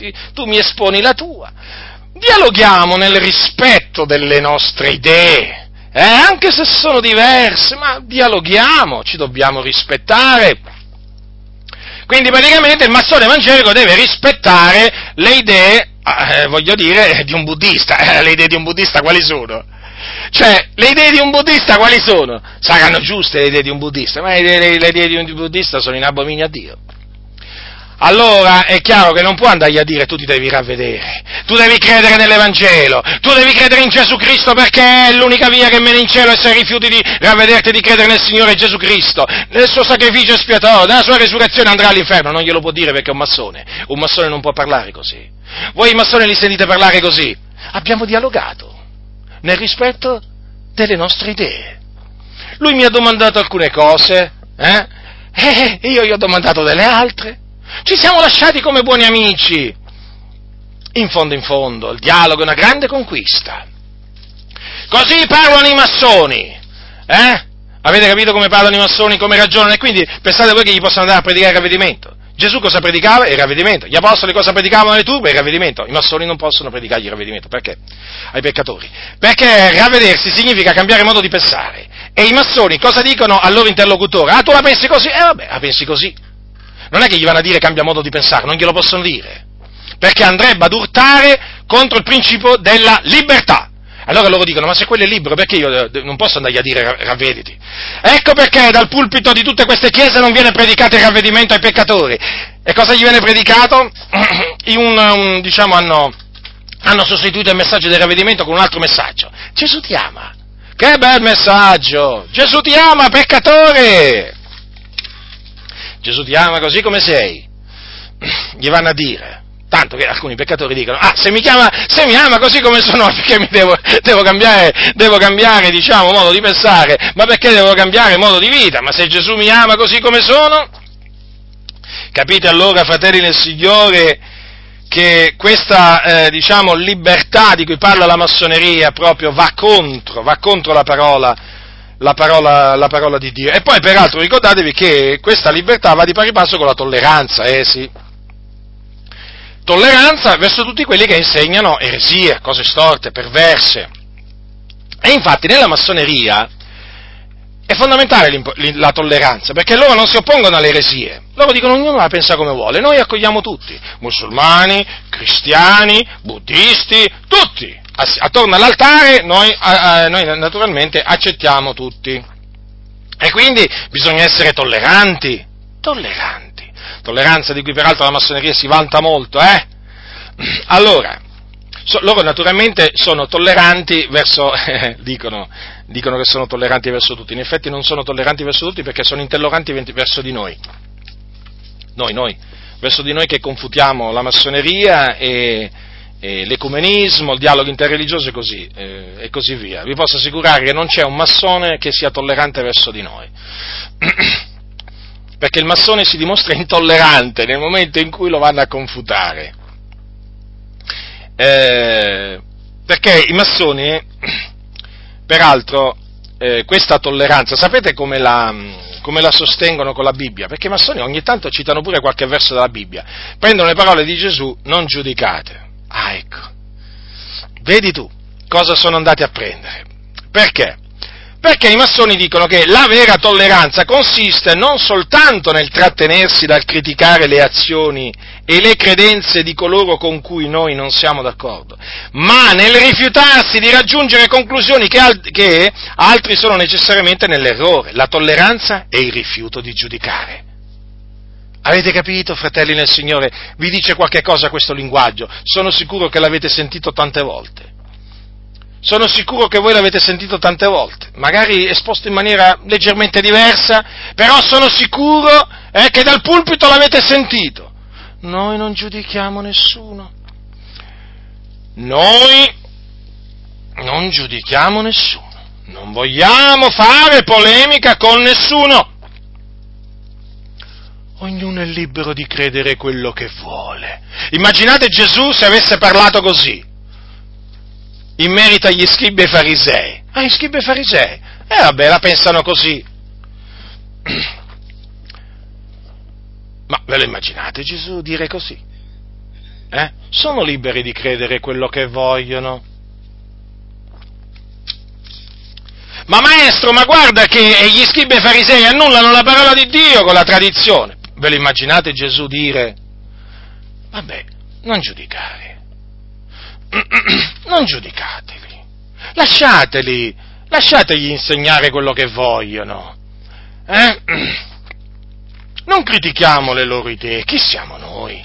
mi esponi la tua, dialoghiamo nel rispetto delle nostre idee, anche se sono diverse, ma dialoghiamo, ci dobbiamo rispettare. Quindi praticamente il massone evangelico deve rispettare le idee, di un buddista. Le idee di un buddista quali sono? Cioè, le idee di un buddista quali sono? Saranno giuste le idee di un buddista, ma le idee di un buddista sono in abominio a Dio. allora è chiaro che non può andargli a dire tu ti devi ravvedere, tu devi credere nell'Evangelo, tu devi credere in Gesù Cristo perché è l'unica via che mena in cielo e se rifiuti di ravvederti e di credere nel Signore Gesù Cristo, nel suo sacrificio espiatorio, nella sua resurrezione andrà all'inferno. Non glielo può dire perché è un massone non può parlare così. Voi i massoni li sentite parlare così? Abbiamo dialogato nel rispetto delle nostre idee. Lui mi ha domandato alcune cose, e io gli ho domandato delle altre. Ci siamo lasciati come buoni amici. In fondo, il dialogo è una grande conquista. Così parlano i massoni, eh? Avete capito come parlano i massoni, come ragionano? E quindi pensate voi che gli possano andare a predicare il ravvedimento? Gesù cosa predicava? Il ravvedimento. Gli apostoli cosa predicavano le turbe? Il ravvedimento. I massoni non possono predicargli il ravvedimento. Perché? Ai peccatori. Perché ravvedersi significa cambiare modo di pensare. E i massoni cosa dicono al loro interlocutore? Ah, tu la pensi così? Vabbè, la pensi così. Non è che gli vanno a dire cambia modo di pensare, non glielo possono dire, perché andrebbe ad urtare contro il principio della libertà. Allora loro dicono, ma se quello è libero, perché io non posso andargli a dire ravvediti? Ecco perché dal pulpito di tutte queste chiese non viene predicato il ravvedimento ai peccatori. E cosa gli viene predicato? Diciamo, hanno sostituito il messaggio del ravvedimento con un altro messaggio. Gesù ti ama. Che bel messaggio! Gesù ti ama, peccatore! Gesù ti ama così come sei. Gli vanno a dire, tanto che alcuni peccatori dicono, se mi ama così come sono, perché mi devo cambiare, diciamo, modo di pensare, ma perché devo cambiare modo di vita? Ma se Gesù mi ama così come sono, capite allora, fratelli nel Signore, che questa, diciamo, libertà di cui parla la massoneria proprio va contro la parola di Dio. E poi peraltro ricordatevi che questa libertà va di pari passo con la tolleranza, sì. Tolleranza verso tutti quelli che insegnano eresie, cose storte, perverse. E infatti nella massoneria è fondamentale la tolleranza, perché loro non si oppongono alle eresie. Loro dicono ognuno la pensa come vuole, noi accogliamo tutti, musulmani, cristiani, buddisti, tutti. Attorno all'altare noi naturalmente accettiamo tutti, e quindi bisogna essere tolleranti, tolleranza di cui peraltro la massoneria si vanta molto, allora, loro naturalmente sono tolleranti verso, dicono che sono tolleranti verso tutti, in effetti non sono tolleranti verso tutti perché sono intolleranti verso di noi, verso di noi che confutiamo la massoneria e l'ecumenismo, il dialogo interreligioso e così via. Vi posso assicurare che non c'è un massone che sia tollerante verso di noi, perché il massone si dimostra intollerante nel momento in cui lo vanno a confutare, perché i massoni, peraltro, questa tolleranza, sapete come la sostengono con la Bibbia? Perché i massoni ogni tanto citano pure qualche verso della Bibbia, prendono le parole di Gesù, non giudicate. Ah, ecco, vedi tu cosa sono andati a prendere. Perché? Perché i massoni dicono che la vera tolleranza consiste non soltanto nel trattenersi dal criticare le azioni e le credenze di coloro con cui noi non siamo d'accordo, ma nel rifiutarsi di raggiungere conclusioni che altri sono necessariamente nell'errore. La tolleranza è il rifiuto di giudicare. Avete capito, fratelli nel Signore? Vi dice qualche cosa questo linguaggio? Sono sicuro che l'avete sentito tante volte. Sono sicuro che voi l'avete sentito tante volte, magari esposto in maniera leggermente diversa, però sono sicuro che dal pulpito l'avete sentito. Noi non giudichiamo nessuno. Noi non giudichiamo nessuno. Non vogliamo fare polemica con nessuno. Ognuno è libero di credere quello che vuole. Immaginate Gesù se avesse parlato così, in merito agli scribi e farisei. Ah, gli scribi e farisei, vabbè, la pensano così. Ma ve lo immaginate Gesù dire così? Sono liberi di credere quello che vogliono. Ma maestro, ma guarda che gli scribi e farisei annullano la parola di Dio con la tradizione. Ve lo immaginate Gesù dire? Vabbè, non giudicare, non giudicateli, lasciategli insegnare quello che vogliono, Non critichiamo le loro idee, chi siamo noi?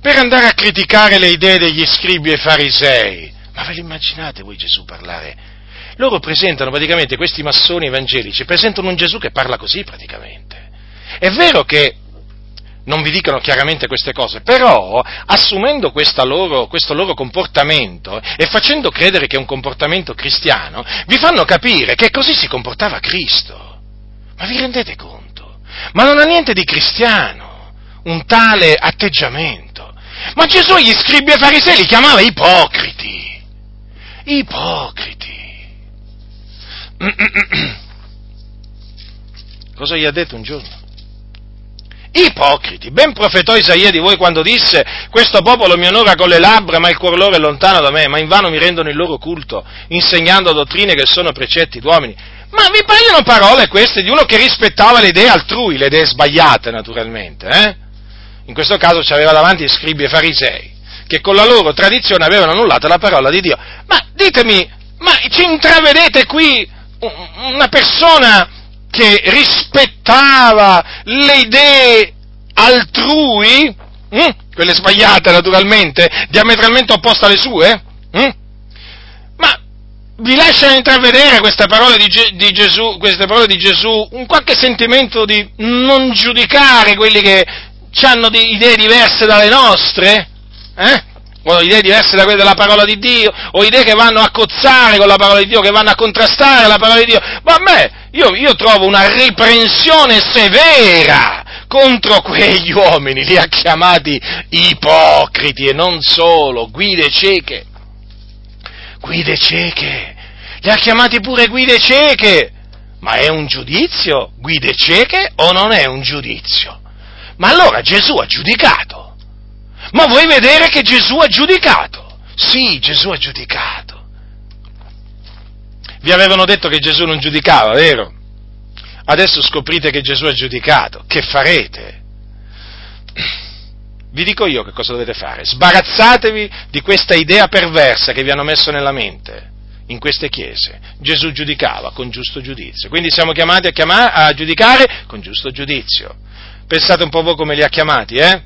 Per andare a criticare le idee degli scribi e farisei. Ma ve l'immaginate voi Gesù parlare? Loro presentano praticamente, questi massoni evangelici, presentano un Gesù che parla così praticamente. È vero che non vi dicono chiaramente queste cose, però assumendo questo loro comportamento e facendo credere che è un comportamento cristiano, vi fanno capire che così si comportava Cristo. Ma vi rendete conto? Ma non ha niente di cristiano un tale atteggiamento. Ma Gesù gli scribi e farisei li chiamava ipocriti. Ipocriti. Cosa gli ha detto un giorno? Ipocriti, ben profetò Isaia di voi quando disse: questo popolo mi onora con le labbra, ma il cuor loro è lontano da me, ma invano mi rendono il loro culto, insegnando dottrine che sono precetti d'uomini. Ma vi paiono parole queste di uno che rispettava le idee altrui, le idee sbagliate naturalmente, eh? In questo caso ci aveva davanti scribi e farisei, che con la loro tradizione avevano annullato la parola di Dio. Ma ditemi, ma ci intravedete qui una persona che rispettava le idee altrui, quelle sbagliate naturalmente, diametralmente opposte alle sue? Ma vi lasciano intravedere queste parole di Gesù un qualche sentimento di non giudicare quelli che hanno idee diverse dalle nostre? O idee diverse da quelle della parola di Dio, o idee che vanno a cozzare con la parola di Dio, che vanno a contrastare la parola di Dio. Ma a me, io trovo una riprensione severa contro quegli uomini, li ha chiamati ipocriti, e non solo, guide cieche, li ha chiamati pure guide cieche. Ma è un giudizio, guide cieche, o non è un giudizio? Ma allora Gesù ha giudicato. Ma vuoi vedere che Gesù ha giudicato? Sì, Gesù ha giudicato. Vi avevano detto che Gesù non giudicava, vero? Adesso scoprite che Gesù ha giudicato. Che farete? Vi dico io che cosa dovete fare. Sbarazzatevi di questa idea perversa che vi hanno messo nella mente in queste chiese. Gesù giudicava con giusto giudizio. Quindi siamo chiamati a giudicare con giusto giudizio. Pensate un po' voi come li ha chiamati, eh?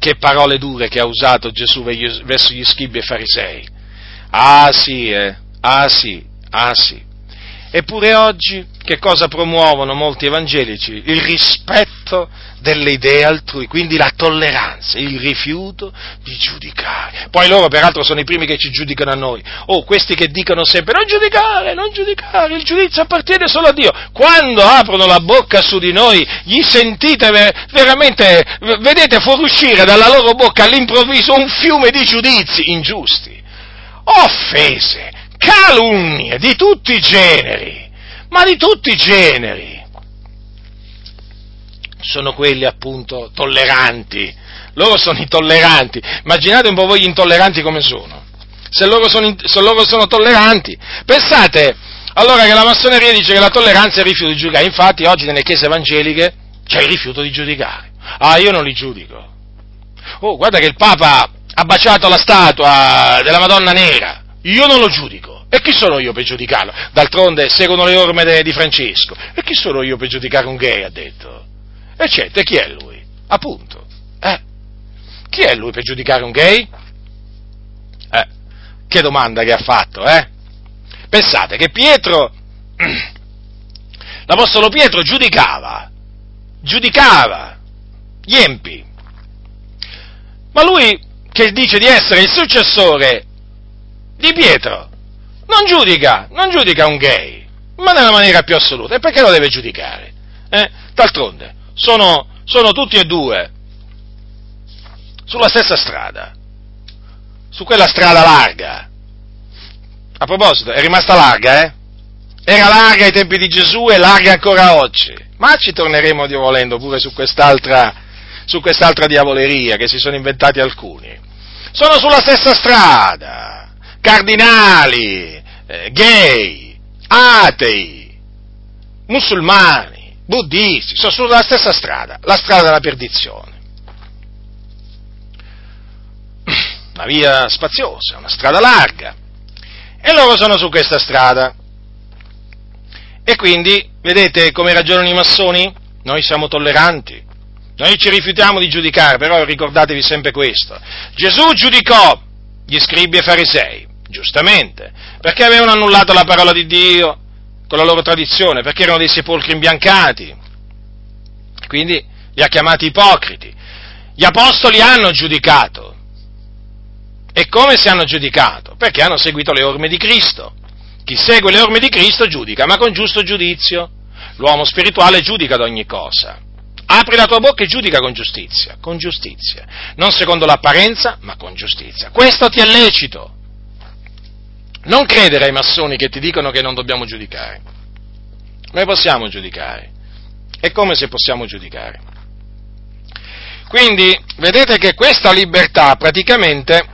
Che parole dure che ha usato Gesù verso gli scribi e farisei. Ah sì. Eppure oggi che cosa promuovono molti evangelici? Il rispetto delle idee altrui, quindi la tolleranza, il rifiuto di giudicare. Poi loro peraltro sono i primi che ci giudicano a noi. Questi che dicono sempre non giudicare, il giudizio appartiene solo a Dio. Quando aprono la bocca su di noi, gli sentite veramente, vedete fuoriuscire dalla loro bocca all'improvviso un fiume di giudizi ingiusti, offese, calunnie di tutti i generi, ma di tutti i generi. Sono quelli appunto tolleranti, loro sono i tolleranti. Immaginate un po' voi gli intolleranti come sono. Se loro sono tolleranti, pensate allora che la massoneria dice che la tolleranza è il rifiuto di giudicare. Infatti oggi nelle chiese evangeliche c'è il rifiuto di giudicare. Io non li giudico. Guarda che il Papa ha baciato la statua della Madonna Nera, io non lo giudico. E chi sono io per giudicarlo? D'altronde seguono le orme di Francesco. E chi sono io per giudicare un gay, ha detto. Eccetera, chi è lui? Appunto. Chi è lui per giudicare un gay? Che domanda che ha fatto, eh? Pensate che Pietro, l'apostolo Pietro giudicava gli empi. Ma lui che dice di essere il successore di Pietro non giudica un gay, ma nella maniera più assoluta. E perché lo deve giudicare? D'altronde sono tutti e due sulla stessa strada, su quella strada larga. A proposito, è rimasta larga, eh? Era larga ai tempi di Gesù e larga ancora oggi, ma ci torneremo, Dio volendo, pure su quest'altra diavoleria che si sono inventati alcuni. Sono sulla stessa strada, cardinali, gay, atei, musulmani, buddisti, sono sulla stessa strada, la strada della perdizione. Una via spaziosa, una strada larga. E loro sono su questa strada. E quindi, vedete come ragionano i massoni? Noi siamo tolleranti, noi ci rifiutiamo di giudicare, però ricordatevi sempre questo. Gesù giudicò gli scribi e farisei, giustamente, perché avevano annullato la parola di Dio con la loro tradizione, perché erano dei sepolcri imbiancati, quindi li ha chiamati ipocriti. Gli apostoli hanno giudicato, e come si hanno giudicato? Perché hanno seguito le orme di Cristo. Chi segue le orme di Cristo giudica, ma con giusto giudizio. L'uomo spirituale giudica ad ogni cosa. Apri la tua bocca e giudica con giustizia, non secondo l'apparenza, ma con giustizia. Questo ti è lecito. Non credere ai massoni che ti dicono che non dobbiamo giudicare. Noi possiamo giudicare. È come se possiamo giudicare. Quindi, vedete che questa libertà, praticamente,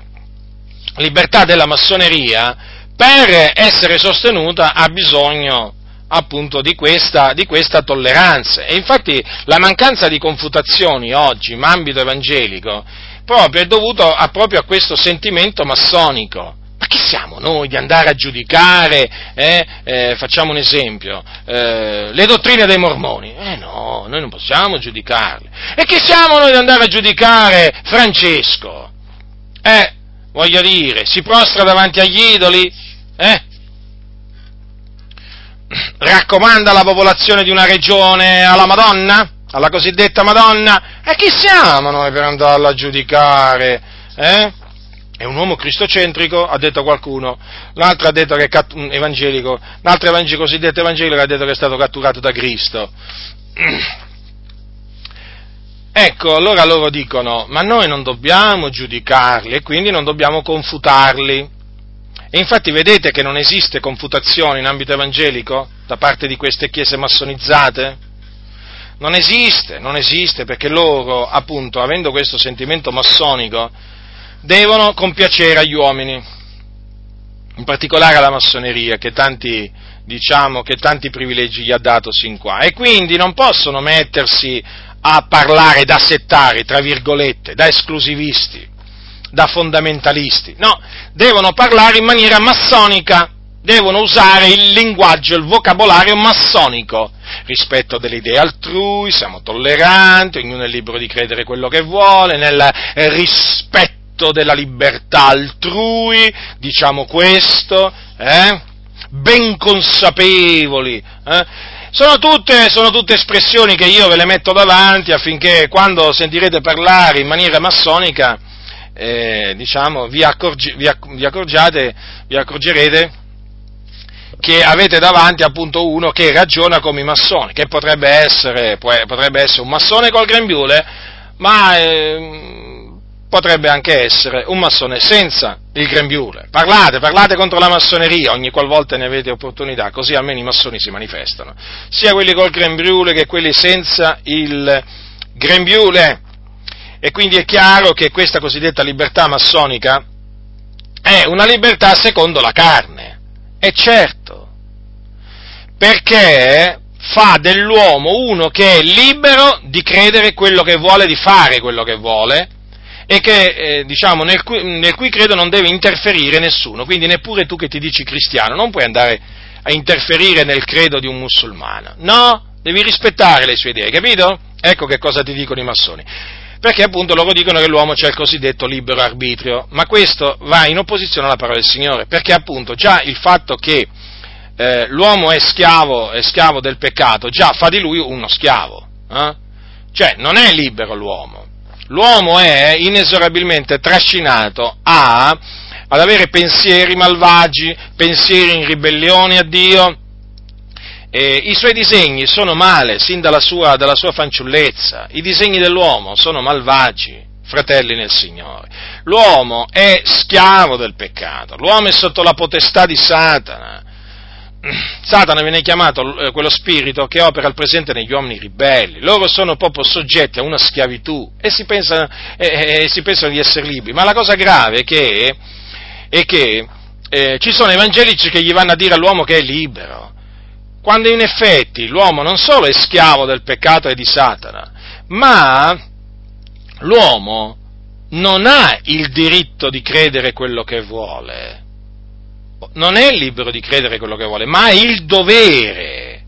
libertà della massoneria, per essere sostenuta ha bisogno appunto di questa tolleranza. E infatti la mancanza di confutazioni oggi in ambito evangelico proprio è dovuta proprio a questo sentimento massonico. Ma chi siamo noi di andare a giudicare? Facciamo un esempio, le dottrine dei mormoni. No, noi non possiamo giudicarle. E chi siamo noi di andare a giudicare Francesco? Voglio dire, si prostra davanti agli idoli? Raccomanda alla popolazione di una regione alla Madonna, alla cosiddetta Madonna? E chi siamo noi per andarla a giudicare? È un uomo cristocentrico, ha detto qualcuno, l'altro ha detto che è evangelico, l'altro cosiddetto evangelico ha detto che è stato catturato da Cristo. Ecco, allora loro dicono, ma noi non dobbiamo giudicarli e quindi non dobbiamo confutarli. E infatti vedete che non esiste confutazione in ambito evangelico da parte di queste chiese massonizzate? Non esiste, perché loro, appunto, avendo questo sentimento massonico, devono compiacere agli uomini, in particolare alla massoneria, che tanti privilegi gli ha dato sin qua, e quindi non possono mettersi a parlare da settari, tra virgolette, da esclusivisti, da fondamentalisti. No, devono parlare in maniera massonica, devono usare il linguaggio, il vocabolario massonico. Rispetto delle idee altrui, siamo tolleranti, ognuno è libero di credere quello che vuole, nel rispetto della libertà altrui, diciamo questo, ben consapevoli. Sono tutte espressioni che io ve le metto davanti affinché quando sentirete parlare in maniera massonica vi accorgerete che avete davanti appunto uno che ragiona come i massoni, che potrebbe essere un massone col grembiule, ma potrebbe anche essere un massone senza il grembiule. Parlate contro la massoneria ogni qualvolta ne avete opportunità, così almeno i massoni si manifestano, sia quelli col grembiule che quelli senza il grembiule. E quindi è chiaro che questa cosiddetta libertà massonica è una libertà secondo la carne, è certo, perché fa dell'uomo uno che è libero di credere quello che vuole, di fare quello che vuole, e che nel cui credo non deve interferire nessuno, quindi neppure tu che ti dici cristiano non puoi andare a interferire nel credo di un musulmano, no, devi rispettare le sue idee, capito? Ecco che cosa ti dicono i massoni. Perché appunto loro dicono che l'uomo c'è il cosiddetto libero arbitrio, ma questo va in opposizione alla parola del Signore, perché appunto già il fatto che l'uomo è schiavo del peccato, già fa di lui uno schiavo, Cioè non è libero l'uomo è inesorabilmente trascinato ad avere pensieri malvagi, pensieri in ribellione a Dio, e i suoi disegni sono male sin dalla sua fanciullezza, i disegni dell'uomo sono malvagi, fratelli nel Signore. L'uomo è schiavo del peccato, l'uomo è sotto la potestà di Satana. Satana viene chiamato quello spirito che opera al presente negli uomini ribelli. Loro sono proprio soggetti a una schiavitù e si pensano di essere liberi, ma la cosa grave è che ci sono evangelici che gli vanno a dire all'uomo che è libero, quando in effetti l'uomo non solo è schiavo del peccato e di Satana, ma l'uomo non ha il diritto di credere quello che vuole, non è libero di credere quello che vuole, ma ha il dovere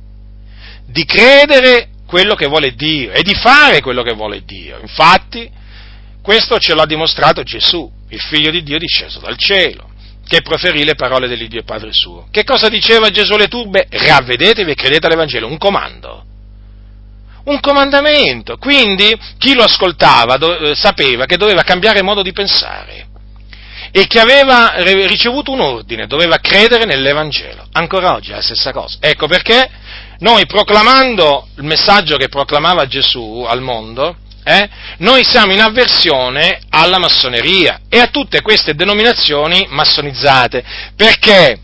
di credere quello che vuole Dio e di fare quello che vuole Dio. Infatti, questo ce l'ha dimostrato Gesù, il Figlio di Dio disceso dal cielo, che proferì le parole dell'Iddio e Padre suo. Che cosa diceva Gesù alle turbe? Ravvedetevi e credete all'Evangelo, un comando. Un comandamento, quindi chi lo ascoltava sapeva che doveva cambiare modo di pensare e che aveva ricevuto un ordine, doveva credere nell'Evangelo. Ancora oggi è la stessa cosa. Ecco perché noi, proclamando il messaggio che proclamava Gesù al mondo, noi siamo in avversione alla massoneria e a tutte queste denominazioni massonizzate, perché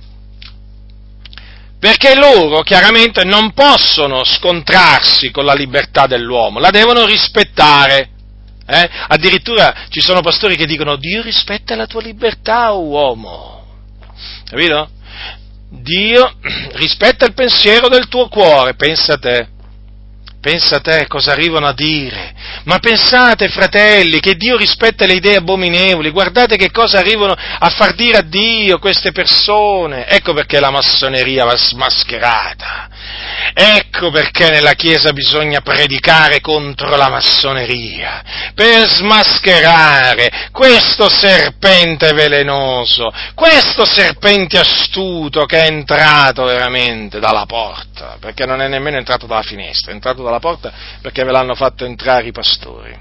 loro chiaramente non possono scontrarsi con la libertà dell'uomo, la devono rispettare. Addirittura ci sono pastori che dicono: Dio rispetta la tua libertà, uomo. Capito? Dio rispetta il pensiero del tuo cuore, pensa a te cosa arrivano a dire. Ma pensate, fratelli, che Dio rispetta le idee abominevoli, guardate che cosa arrivano a far dire a Dio queste persone. Ecco perché la massoneria va smascherata, ecco perché nella Chiesa bisogna predicare contro la massoneria, per smascherare questo serpente velenoso, questo serpente astuto che è entrato veramente dalla porta, perché non è nemmeno entrato dalla finestra, è entrato dalla porta perché ve l'hanno fatto entrare i pastori.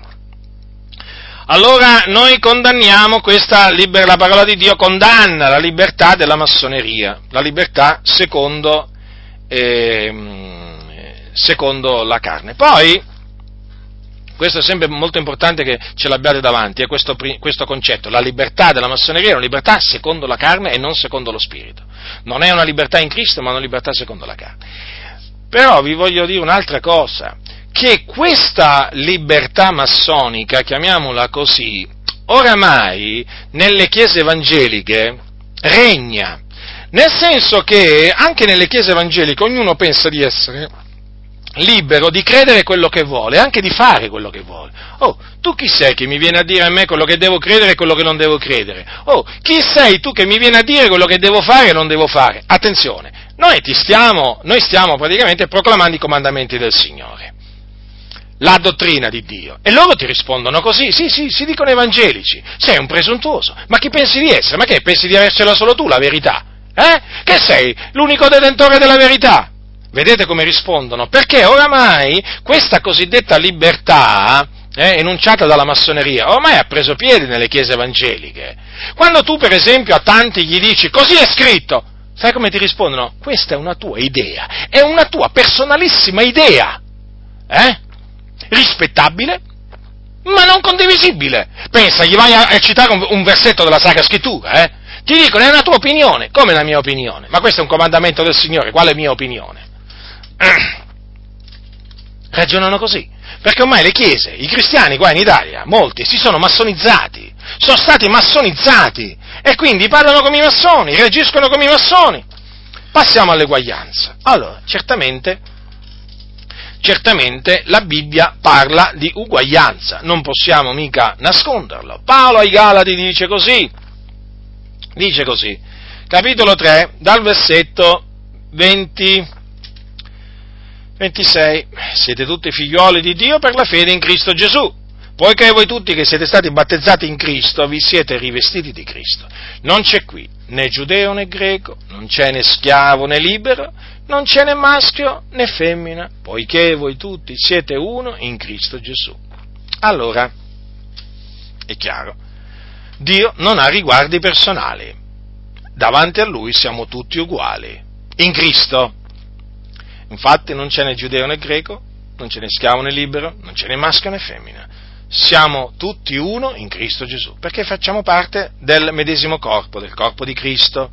Allora noi condanniamo la parola di Dio condanna la libertà della massoneria, la libertà secondo la carne. Poi, questo è sempre molto importante che ce l'abbiate davanti, è questo concetto: la libertà della massoneria è una libertà secondo la carne e non secondo lo spirito. Non è una libertà in Cristo, ma una libertà secondo la carne. Però vi voglio dire un'altra cosa, che questa libertà massonica, chiamiamola così, oramai nelle chiese evangeliche regna, nel senso che anche nelle chiese evangeliche ognuno pensa di essere libero di credere quello che vuole, anche di fare quello che vuole. Oh, tu chi sei che mi viene a dire a me quello che devo credere e quello che non devo credere? Oh, chi sei tu che mi viene a dire quello che devo fare e non devo fare? Attenzione! Noi stiamo praticamente proclamando i comandamenti del Signore, la dottrina di Dio, e loro ti rispondono così: sì, si dicono evangelici, sei un presuntuoso, ma chi pensi di essere? Ma che pensi di avercela solo tu la verità? Che sei l'unico detentore della verità? Vedete come rispondono, perché oramai questa cosiddetta libertà enunciata dalla massoneria ormai ha preso piede nelle chiese evangeliche. Quando tu, per esempio, a tanti gli dici così è scritto, sai come ti rispondono? Questa è una tua idea, è una tua personalissima idea, rispettabile, ma non condivisibile. Pensa, gli vai a citare un versetto della Sacra Scrittura, ti dicono è una tua opinione. Come la mia opinione? Ma questo è un comandamento del Signore, quale mia opinione? Ragionano così, perché ormai le chiese, i cristiani qua in Italia, molti, si sono massonizzati, sono stati massonizzati, e quindi parlano come i massoni, reagiscono come i massoni. Passiamo all'eguaglianza. Allora, certamente la Bibbia parla di uguaglianza, non possiamo mica nasconderlo. Paolo ai Galati dice così, capitolo 3, dal versetto 26, siete tutti figlioli di Dio per la fede in Cristo Gesù. Poiché voi tutti che siete stati battezzati in Cristo, vi siete rivestiti di Cristo. Non c'è qui né giudeo né greco, non c'è né schiavo né libero, non c'è né maschio né femmina, poiché voi tutti siete uno in Cristo Gesù. Allora, è chiaro, Dio non ha riguardi personali, davanti a Lui siamo tutti uguali, in Cristo. Infatti non c'è né giudeo né greco, non c'è né schiavo né libero, non c'è né maschio né femmina. Siamo tutti uno in Cristo Gesù, perché facciamo parte del medesimo corpo, del corpo di Cristo.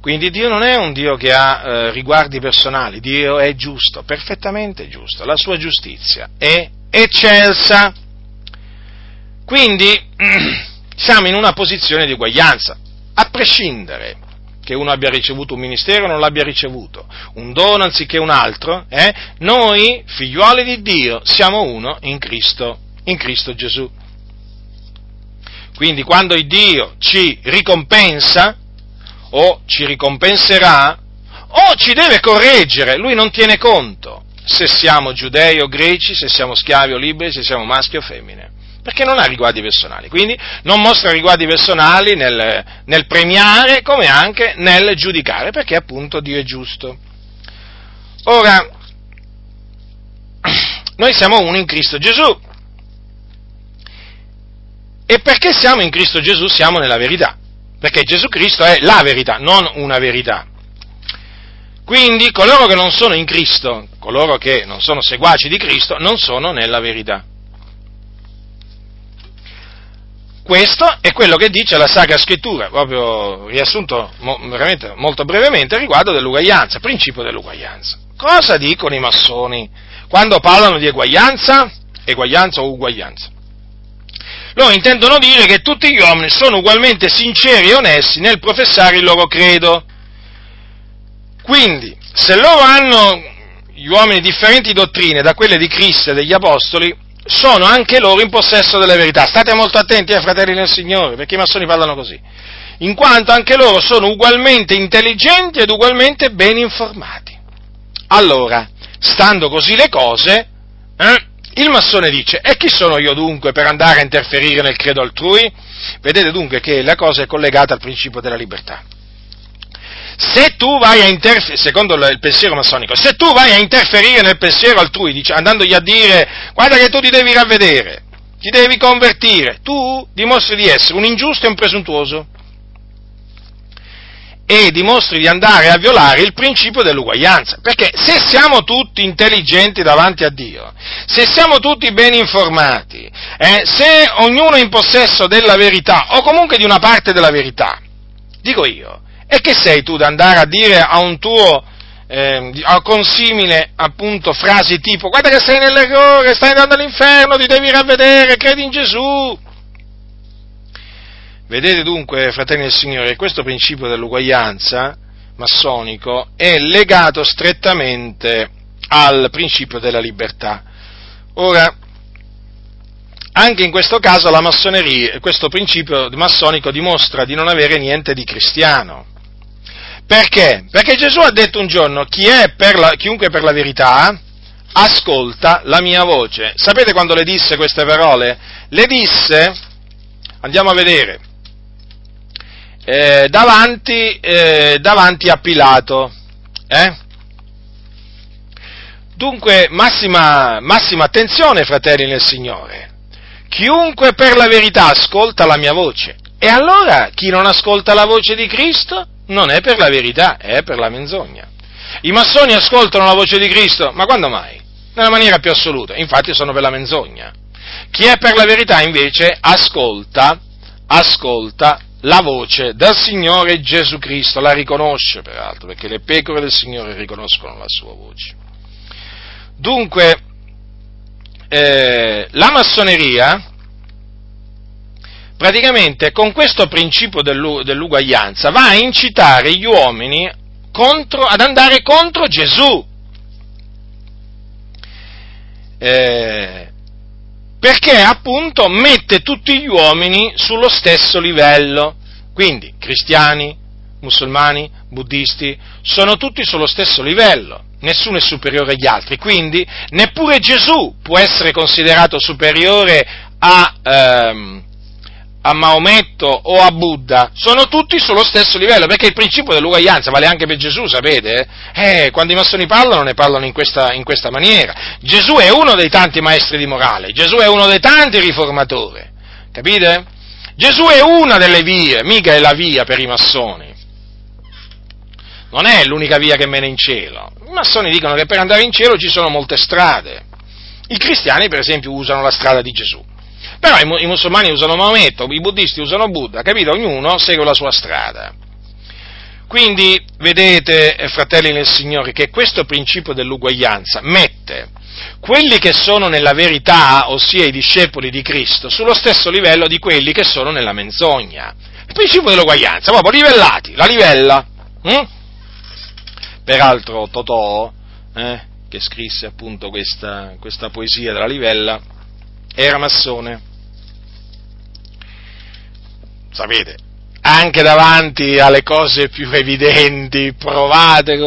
Quindi Dio non è un Dio che ha riguardi personali, Dio è giusto, perfettamente giusto, la sua giustizia è eccelsa. Quindi siamo in una posizione di uguaglianza, a prescindere che uno abbia ricevuto un ministero o non l'abbia ricevuto, un dono anziché un altro, noi, figliuoli di Dio, siamo uno in Cristo Gesù. In Cristo Gesù. Quindi quando il Dio ci ricompensa, o ci ricompenserà, o ci deve correggere, Lui non tiene conto. se siamo giudei o greci, se siamo schiavi o liberi, se siamo maschi o femmine, perché non ha riguardi personali, quindi non mostra riguardi personali nel premiare come anche nel giudicare, perché appunto Dio è giusto. Ora, noi siamo uno in Cristo Gesù, e perché siamo in Cristo Gesù siamo nella verità, perché Gesù Cristo è la verità, non una verità. Quindi coloro che non sono in Cristo, coloro che non sono seguaci di Cristo, non sono nella verità. Questo è quello che dice la Sacra Scrittura, proprio riassunto veramente molto brevemente, riguardo dell'uguaglianza, principio dell'uguaglianza. Cosa dicono i massoni quando parlano di eguaglianza, eguaglianza o uguaglianza? Loro intendono dire che tutti gli uomini sono ugualmente sinceri e onesti nel professare il loro credo. Quindi, se loro hanno, gli uomini, differenti dottrine da quelle di Cristo e degli Apostoli, sono anche loro in possesso della verità. State molto attenti, fratelli del Signore, perché i massoni parlano così. In quanto anche loro sono ugualmente intelligenti ed ugualmente ben informati. Allora, stando così le cose, il massone dice, e chi sono io dunque per andare a interferire nel credo altrui? Vedete dunque che la cosa è collegata al principio della libertà. Se tu vai a interferire, secondo il pensiero massonico, se tu vai a interferire nel pensiero altrui, andandogli a dire, guarda che tu ti devi ravvedere, ti devi convertire, tu dimostri di essere un ingiusto e un presuntuoso, e dimostri di andare a violare il principio dell'uguaglianza, perché se siamo tutti intelligenti davanti a Dio, se siamo tutti ben informati, se ognuno è in possesso della verità, o comunque di una parte della verità, dico io, e che sei tu da andare a dire a un tuo consimile, appunto, frasi tipo guarda che sei nell'errore, stai andando all'inferno, ti devi ravvedere, credi in Gesù. Vedete dunque, fratelli del Signore, questo principio dell'uguaglianza massonico è legato strettamente al principio della libertà. Ora, anche in questo caso la massoneria, questo principio massonico dimostra di non avere niente di cristiano. Perché? Perché Gesù ha detto un giorno, chiunque per la verità ascolta la mia voce. Sapete quando le disse queste parole? Le disse, andiamo a vedere, davanti a Pilato. Dunque, massima attenzione, fratelli nel Signore. Chiunque per la verità ascolta la mia voce. E allora chi non ascolta la voce di Cristo? Non è per la verità, è per la menzogna. I massoni ascoltano la voce di Cristo, ma quando mai? Nella maniera più assoluta, infatti sono per la menzogna. Chi è per la verità invece ascolta la voce del Signore Gesù Cristo, la riconosce peraltro, perché le pecore del Signore riconoscono la sua voce. Dunque, la massoneria praticamente con questo principio dell'uguaglianza va a incitare gli uomini ad andare contro Gesù, perché appunto mette tutti gli uomini sullo stesso livello, quindi cristiani, musulmani, buddisti, sono tutti sullo stesso livello, nessuno è superiore agli altri, quindi neppure Gesù può essere considerato superiore a Maometto o a Buddha, sono tutti sullo stesso livello, perché il principio dell'uguaglianza vale anche per Gesù, sapete? Quando i massoni parlano, ne parlano in questa maniera. Gesù è uno dei tanti maestri di morale, Gesù è uno dei tanti riformatori, capite? Gesù è una delle vie, mica è la via per i massoni, non è l'unica via che mena in cielo. I massoni dicono che per andare in cielo ci sono molte strade, i cristiani per esempio usano la strada di Gesù, però i musulmani usano Maometto, i buddisti usano Buddha, capito? Ognuno segue la sua strada. Quindi, vedete, fratelli del Signore, che questo principio dell'uguaglianza mette quelli che sono nella verità, ossia i discepoli di Cristo, sullo stesso livello di quelli che sono nella menzogna. Il principio dell'uguaglianza, proprio livellati, la livella. Peraltro Totò, che scrisse appunto questa poesia della livella, era massone. Sapete, anche davanti alle cose più evidenti, provate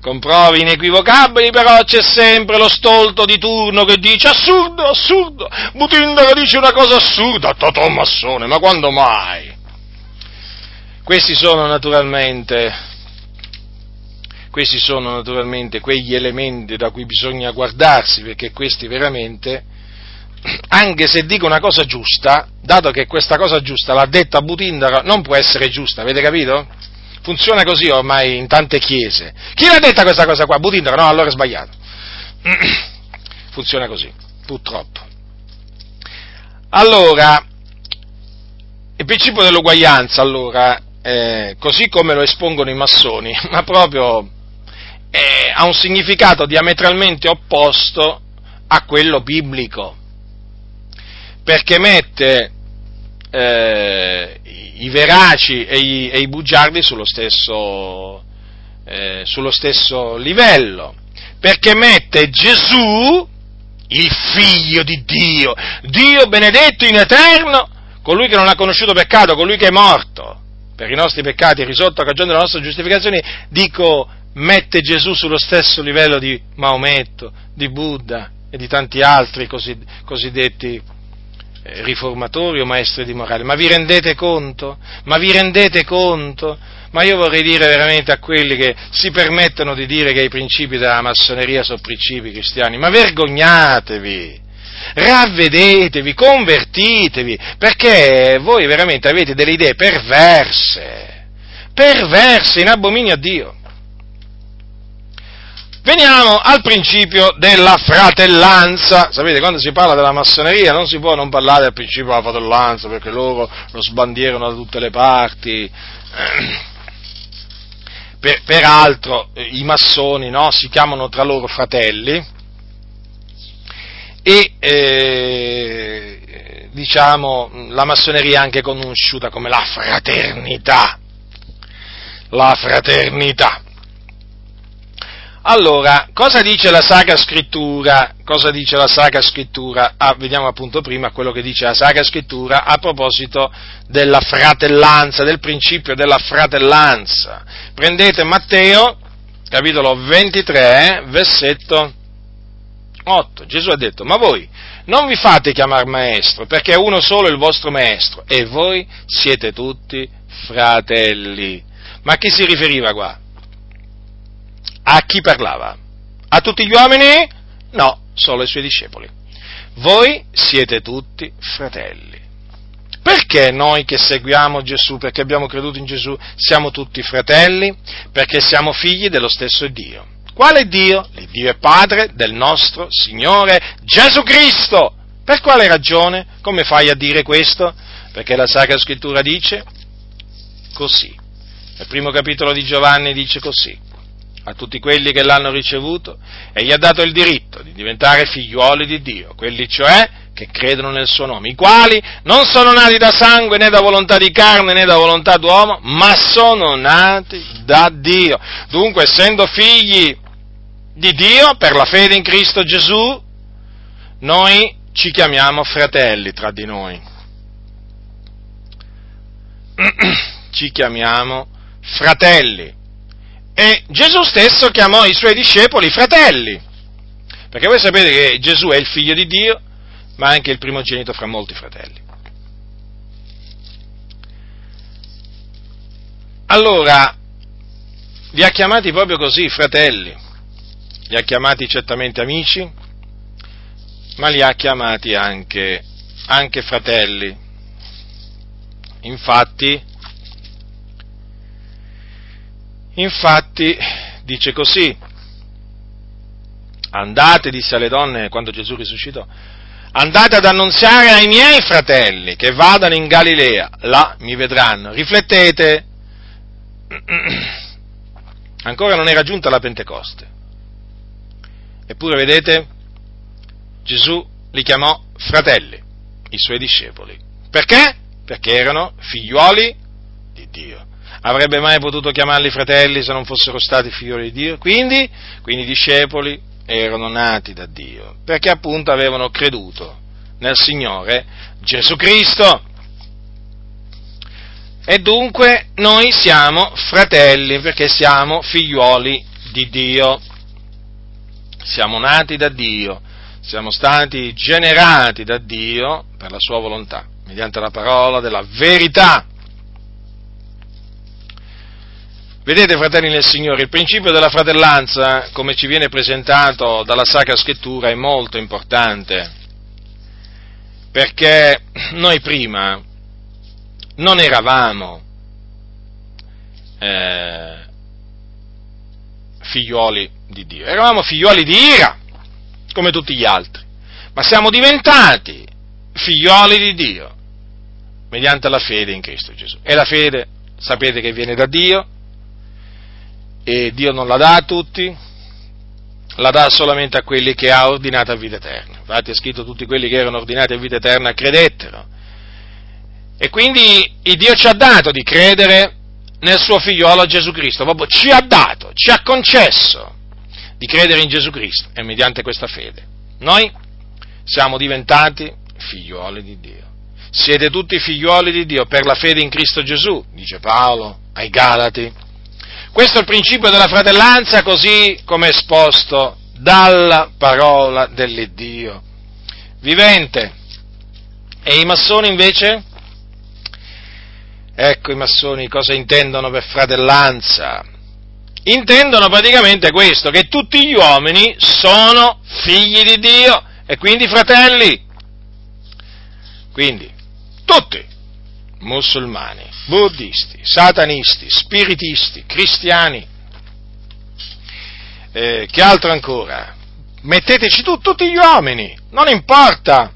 con prove inequivocabili, però c'è sempre lo stolto di turno che dice assurdo, assurdo, Butindaro dice una cosa assurda, Totò Massone, ma quando mai? Questi sono naturalmente quegli elementi da cui bisogna guardarsi, perché questi veramente, anche se dico una cosa giusta, dato che questa cosa giusta l'ha detta Butindaro, non può essere giusta, avete capito? Funziona così ormai in tante chiese. Chi l'ha detta questa cosa qua? Butindaro? No, allora è sbagliato. Funziona così, purtroppo. Allora, il principio dell'uguaglianza, allora, così come lo espongono i massoni, ma proprio ha un significato diametralmente opposto a quello biblico, perché mette i veraci e i bugiardi sullo stesso livello, perché mette Gesù, il Figlio di Dio, Dio benedetto in eterno, colui che non ha conosciuto peccato, colui che è morto per i nostri peccati, risorto a cagione della nostra giustificazione, mette Gesù sullo stesso livello di Maometto, di Buddha e di tanti altri cosiddetti riformatori o maestri di morale. Ma vi rendete conto? Ma io vorrei dire veramente a quelli che si permettono di dire che i principi della massoneria sono principi cristiani, ma vergognatevi, ravvedetevi, convertitevi, perché voi veramente avete delle idee perverse, in abominio a Dio. Veniamo al principio della fratellanza. Sapete, quando si parla della massoneria non si può non parlare del principio della fratellanza, perché loro lo sbandierano da tutte le parti. Peraltro i massoni, no, si chiamano tra loro fratelli e diciamo la massoneria è anche conosciuta come la fraternità. Allora, cosa dice la Sacra Scrittura? Ah, vediamo appunto prima quello che dice la Sacra Scrittura a proposito della fratellanza, del principio della fratellanza. Prendete Matteo, capitolo 23, versetto 8. Gesù ha detto: ma voi non vi fate chiamare maestro, perché è uno solo il vostro maestro, e voi siete tutti fratelli. Ma a chi si riferiva qua? A chi parlava? A tutti gli uomini? No, solo ai suoi discepoli. Voi siete tutti fratelli. Perché noi che seguiamo Gesù, perché abbiamo creduto in Gesù, siamo tutti fratelli? Perché siamo figli dello stesso Dio. Quale Dio? L'Iddio è Padre del nostro Signore Gesù Cristo. Per quale ragione? Come fai a dire questo? Perché la Sacra Scrittura dice così. Nel primo capitolo di Giovanni dice così: a tutti quelli che l'hanno ricevuto, egli ha dato il diritto di diventare figliuoli di Dio, quelli cioè che credono nel suo nome, i quali non sono nati da sangue, né da volontà di carne, né da volontà d'uomo, ma sono nati da Dio. Dunque, essendo figli di Dio, per la fede in Cristo Gesù, noi ci chiamiamo fratelli tra di noi. Ci chiamiamo fratelli. E Gesù stesso chiamò i suoi discepoli fratelli, perché voi sapete che Gesù è il Figlio di Dio, ma anche il primogenito fra molti fratelli. Allora, li ha chiamati proprio così, fratelli, li ha chiamati certamente amici, ma li ha chiamati anche fratelli. Infatti dice così: andate, disse alle donne quando Gesù risuscitò, andate ad annunziare ai miei fratelli che vadano in Galilea, là mi vedranno. Riflettete, ancora non era giunta la Pentecoste, eppure vedete, Gesù li chiamò fratelli, i suoi discepoli. Perché? Perché erano figliuoli di Dio. Avrebbe mai potuto chiamarli fratelli se non fossero stati figlioli di Dio? Quindi i discepoli erano nati da Dio, perché appunto avevano creduto nel Signore Gesù Cristo. E dunque noi siamo fratelli, perché siamo figliuoli di Dio, siamo nati da Dio, siamo stati generati da Dio per la sua volontà, mediante la parola della verità. Vedete, fratelli nel Signore, il principio della fratellanza, come ci viene presentato dalla Sacra Scrittura, è molto importante, perché noi prima non eravamo figlioli di Dio, eravamo figlioli di ira, come tutti gli altri, ma siamo diventati figlioli di Dio mediante la fede in Cristo Gesù. E la fede, sapete che viene da Dio, e Dio non la dà a tutti, la dà solamente a quelli che ha ordinato a vita eterna. Infatti è scritto: tutti quelli che erano ordinati a vita eterna credettero. E quindi il Dio ci ha dato di credere nel suo figliolo Gesù Cristo, proprio ci ha dato, ci ha concesso di credere in Gesù Cristo, e mediante questa fede noi siamo diventati figlioli di Dio. Siete tutti figlioli di Dio per la fede in Cristo Gesù, dice Paolo ai Galati. Questo è il principio della fratellanza, così come esposto dalla parola dell'Iddio vivente. E i massoni invece? Ecco, i massoni cosa intendono per fratellanza? Intendono praticamente questo, che tutti gli uomini sono figli di Dio e quindi fratelli. Quindi, tutti, musulmani, buddisti, satanisti, spiritisti, cristiani, che altro ancora? Metteteci tutti gli uomini, non importa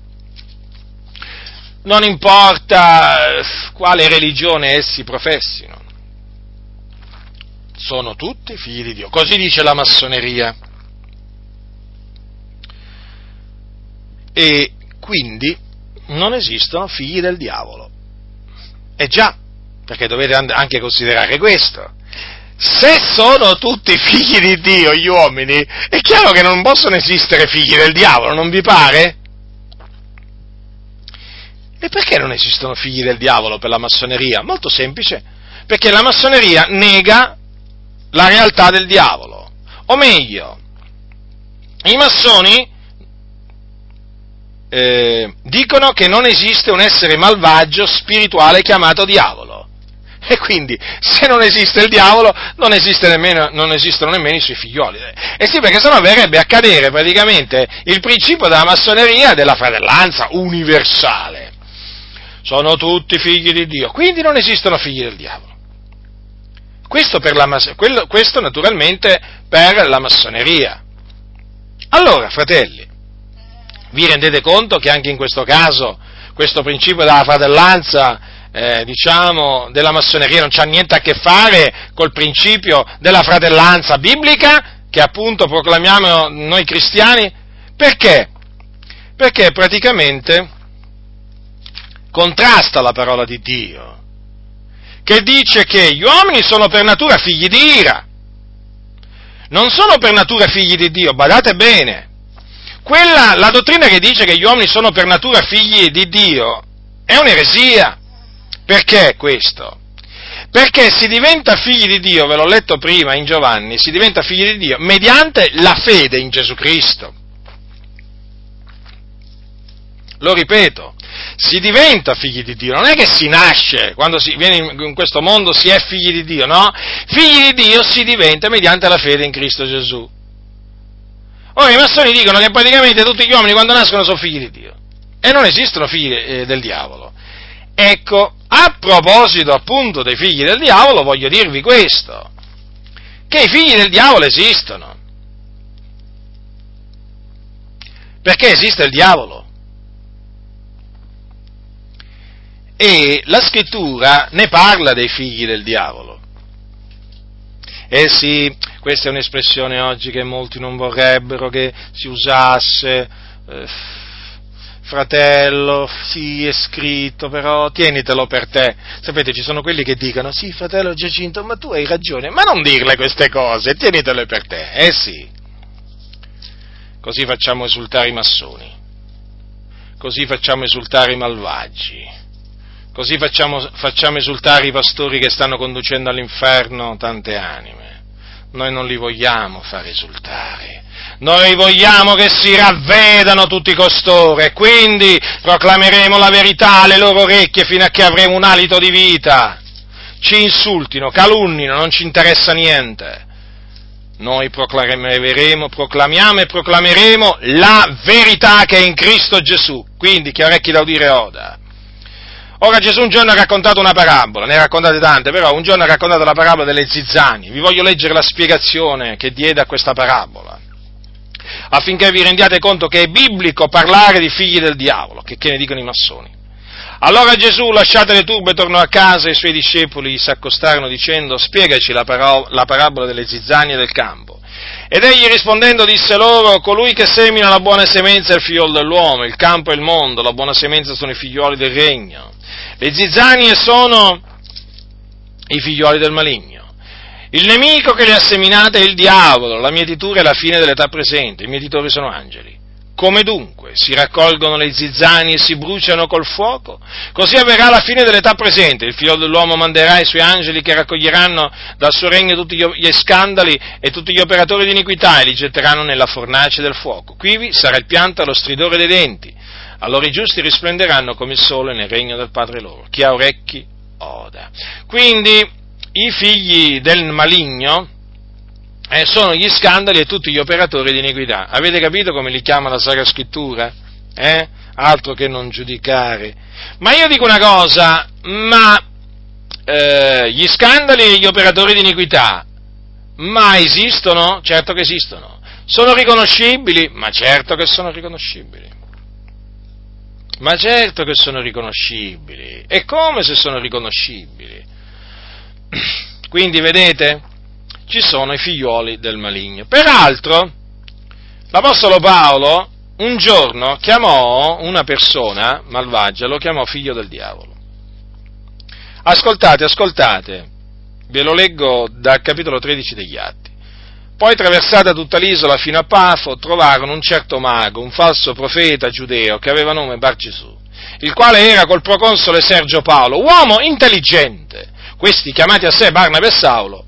quale religione essi professino, sono tutti figli di Dio, così dice la massoneria. E quindi non esistono figli del diavolo. E già, perché dovete anche considerare questo. Se sono tutti figli di Dio gli uomini, è chiaro che non possono esistere figli del diavolo, non vi pare? E perché non esistono figli del diavolo per la massoneria? Molto semplice, perché la massoneria nega la realtà del diavolo, o meglio, i massoni dicono che non esiste un essere malvagio spirituale chiamato diavolo, e quindi se non esiste il diavolo non esistono nemmeno i suoi figlioli, e sì, perché sennò verrebbe a cadere praticamente il principio della massoneria della fratellanza universale. Sono tutti figli di Dio, quindi non esistono figli del diavolo. Questo naturalmente per la massoneria. Allora, fratelli, vi rendete conto che anche in questo caso questo principio della fratellanza, della massoneria non c'ha niente a che fare col principio della fratellanza biblica che appunto proclamiamo noi cristiani? Perché? Perché praticamente contrasta la parola di Dio, che dice che gli uomini sono per natura figli di ira, non sono per natura figli di Dio, badate bene, la dottrina che dice che gli uomini sono per natura figli di Dio è un'eresia. Perché questo? Perché si diventa figli di Dio, ve l'ho letto prima in Giovanni, si diventa figli di Dio mediante la fede in Gesù Cristo. Lo ripeto, si diventa figli di Dio, non è che si nasce, quando si viene in questo mondo si è figli di Dio, no? Figli di Dio si diventa mediante la fede in Cristo Gesù. Ora i massoni dicono che praticamente tutti gli uomini quando nascono sono figli di Dio e non esistono figli del diavolo. Ecco, a proposito appunto dei figli del diavolo voglio dirvi questo, che i figli del diavolo esistono. Perché esiste il diavolo? E la scrittura ne parla dei figli del diavolo. Eh sì, questa è un'espressione oggi che molti non vorrebbero che si usasse, fratello, sì, è scritto, però tienitelo per te. Sapete, ci sono quelli che dicono, sì, fratello Giacinto, ma tu hai ragione, ma non dirle queste cose, tienitele per te. Eh sì, così facciamo esultare i massoni, così facciamo esultare i malvagi, Così facciamo esultare i pastori che stanno conducendo all'inferno tante anime. Noi non li vogliamo far esultare. Noi vogliamo che si ravvedano tutti costoro e quindi proclameremo la verità alle loro orecchie fino a che avremo un alito di vita. Ci insultino, calunnino, non ci interessa niente. Noi proclameremo la verità che è in Cristo Gesù. Quindi chi ha orecchi da udire oda. Ora Gesù un giorno ha raccontato una parabola, ne ha raccontate tante, però un giorno ha raccontato la parabola delle zizzanie. Vi voglio leggere la spiegazione che diede a questa parabola, affinché vi rendiate conto che è biblico parlare di figli del diavolo, che ne dicono i massoni. Allora Gesù, lasciate le turbe, tornò a casa e i suoi discepoli gli s'accostarono dicendo: spiegaci la parabola delle zizzanie del campo. Ed egli rispondendo disse loro: colui che semina la buona semenza è il figliolo dell'uomo, il campo è il mondo, la buona semenza sono i figlioli del regno, le zizzanie sono i figlioli del maligno. Il nemico che le ha seminate è il diavolo, la mietitura è la fine dell'età presente, i mietitori sono angeli. Come dunque si raccolgono le zizzanie e si bruciano col fuoco? Così avverrà la fine dell'età presente, il figlio dell'uomo manderà i suoi angeli che raccoglieranno dal suo regno tutti gli scandali e tutti gli operatori di iniquità e li getteranno nella fornace del fuoco. Quivi sarà il pianto e lo stridore dei denti, allora i giusti risplenderanno come il sole nel regno del Padre loro. Chi ha orecchi, oda. Quindi i figli del maligno sono gli scandali e tutti gli operatori di iniquità. Avete capito come li chiama la Sacra Scrittura? Altro che non giudicare. Ma io dico una cosa, gli scandali e gli operatori di iniquità, ma esistono? Certo che esistono. Sono riconoscibili? Ma certo che sono riconoscibili. Ma certo che sono riconoscibili. E come se sono riconoscibili? Quindi, vedete? Ci sono i figlioli del maligno. Peraltro, l'Apostolo Paolo un giorno chiamò una persona malvagia, lo chiamò figlio del diavolo. Ascoltate, ve lo leggo dal capitolo 13 degli Atti. Poi, traversata tutta l'isola fino a Pafo, trovarono un certo mago, un falso profeta giudeo che aveva nome Bar Gesù, il quale era col proconsole Sergio Paolo, uomo intelligente. Questi, chiamati a sé Barnaba e Saulo,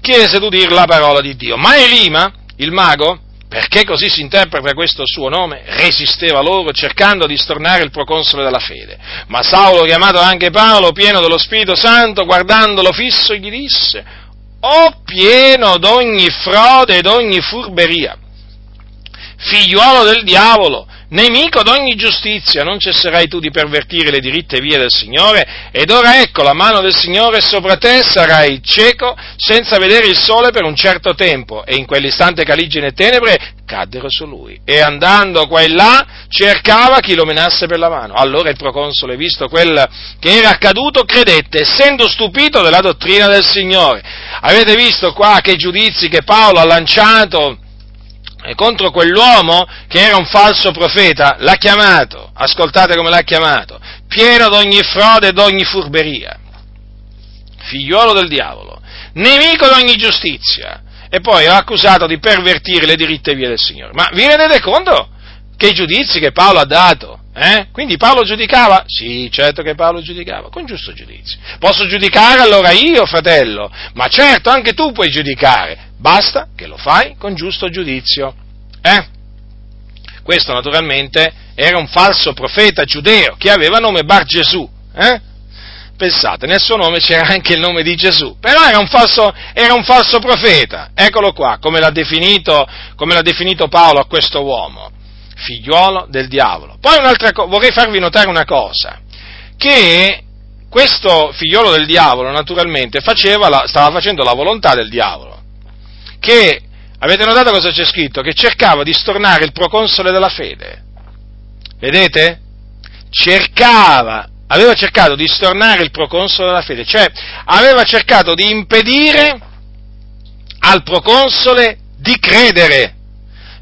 chiese d'udir la parola di Dio. Ma Elima, il mago, perché così si interpreta questo suo nome, resisteva loro cercando di stornare il proconsole dalla fede. Ma Saulo, chiamato anche Paolo, pieno dello Spirito Santo, guardandolo fisso, gli disse: «O pieno d'ogni frode e d'ogni furberia, figliuolo del diavolo, nemico d'ogni giustizia, non cesserai tu di pervertire le diritte vie del Signore? Ed ora ecco la mano del Signore sopra te, sarai cieco senza vedere il sole per un certo tempo». E in quell'istante caligine e tenebre caddero su lui, e andando qua e là cercava chi lo menasse per la mano. Allora il proconsole, visto quel che era accaduto, credette, essendo stupito della dottrina del Signore. Avete visto qua che giudizi che Paolo ha lanciato contro quell'uomo che era un falso profeta? L'ha chiamato, ascoltate come l'ha chiamato: pieno d'ogni frode e d'ogni furberia, figliuolo del diavolo, nemico d'ogni giustizia, e poi l'ha accusato di pervertire le diritte vie del Signore. Ma vi rendete conto che giudizi che Paolo ha dato? Quindi Paolo giudicava? Sì, certo che Paolo giudicava, con giusto giudizio. Posso giudicare allora io, fratello? Ma certo, anche tu puoi giudicare, basta che lo fai con giusto giudizio. Questo naturalmente era un falso profeta giudeo che aveva nome Bar Gesù. Pensate, nel suo nome c'era anche il nome di Gesù, però era un falso profeta. Eccolo qua, come l'ha definito Paolo a questo uomo: figliuolo del diavolo. Poi vorrei farvi notare una cosa, che questo figliolo del diavolo naturalmente stava facendo la volontà del diavolo, che, avete notato cosa c'è scritto? Che cercava di stornare il proconsole della fede. Vedete? Aveva cercato di stornare il proconsole della fede, cioè aveva cercato di impedire al proconsole di credere,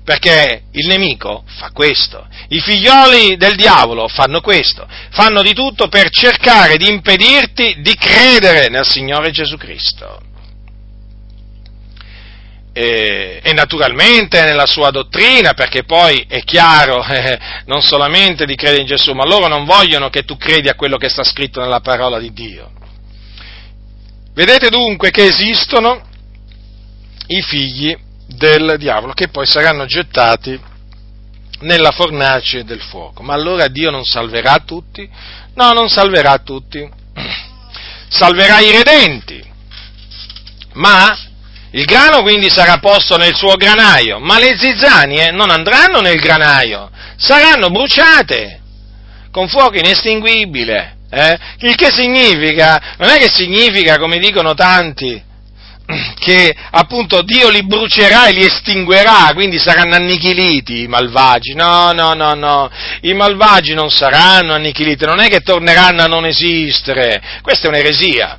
perché il nemico fa questo, i figlioli del diavolo fanno questo, fanno di tutto per cercare di impedirti di credere nel Signore Gesù Cristo. E naturalmente nella sua dottrina, perché poi è chiaro, non solamente di credere in Gesù, ma loro non vogliono che tu credi a quello che sta scritto nella parola di Dio. Vedete dunque che esistono i figli del diavolo, che poi saranno gettati nella fornace del fuoco. Ma allora Dio non salverà tutti? No, non salverà tutti, salverà i redenti, ma il grano quindi sarà posto nel suo granaio, ma le zizzanie non andranno nel granaio, saranno bruciate con fuoco inestinguibile, il che significa, non è che significa, come dicono tanti, che appunto Dio li brucerà e li estinguerà, quindi saranno annichiliti i malvagi. No, i malvagi non saranno annichiliti, non è che torneranno a non esistere, questa è un'eresia.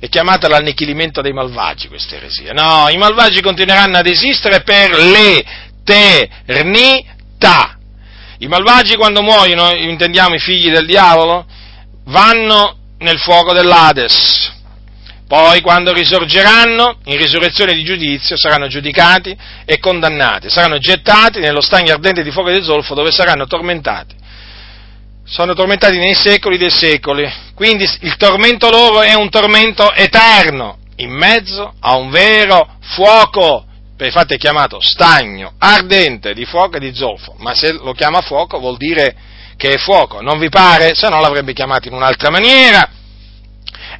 È chiamata l'annichilimento dei malvagi, questa eresia. No, i malvagi continueranno ad esistere per l'eternità. I malvagi, quando muoiono, intendiamo i figli del diavolo, vanno nel fuoco dell'Ades. Poi, quando risorgeranno, in risurrezione di giudizio, saranno giudicati e condannati. Saranno gettati nello stagno ardente di fuoco e di zolfo, dove saranno tormentati. Sono tormentati nei secoli dei secoli, quindi il tormento loro è un tormento eterno, in mezzo a un vero fuoco, infatti è chiamato stagno ardente di fuoco e di zolfo, ma se lo chiama fuoco vuol dire che è fuoco, non vi pare? Se no l'avrebbe chiamato in un'altra maniera.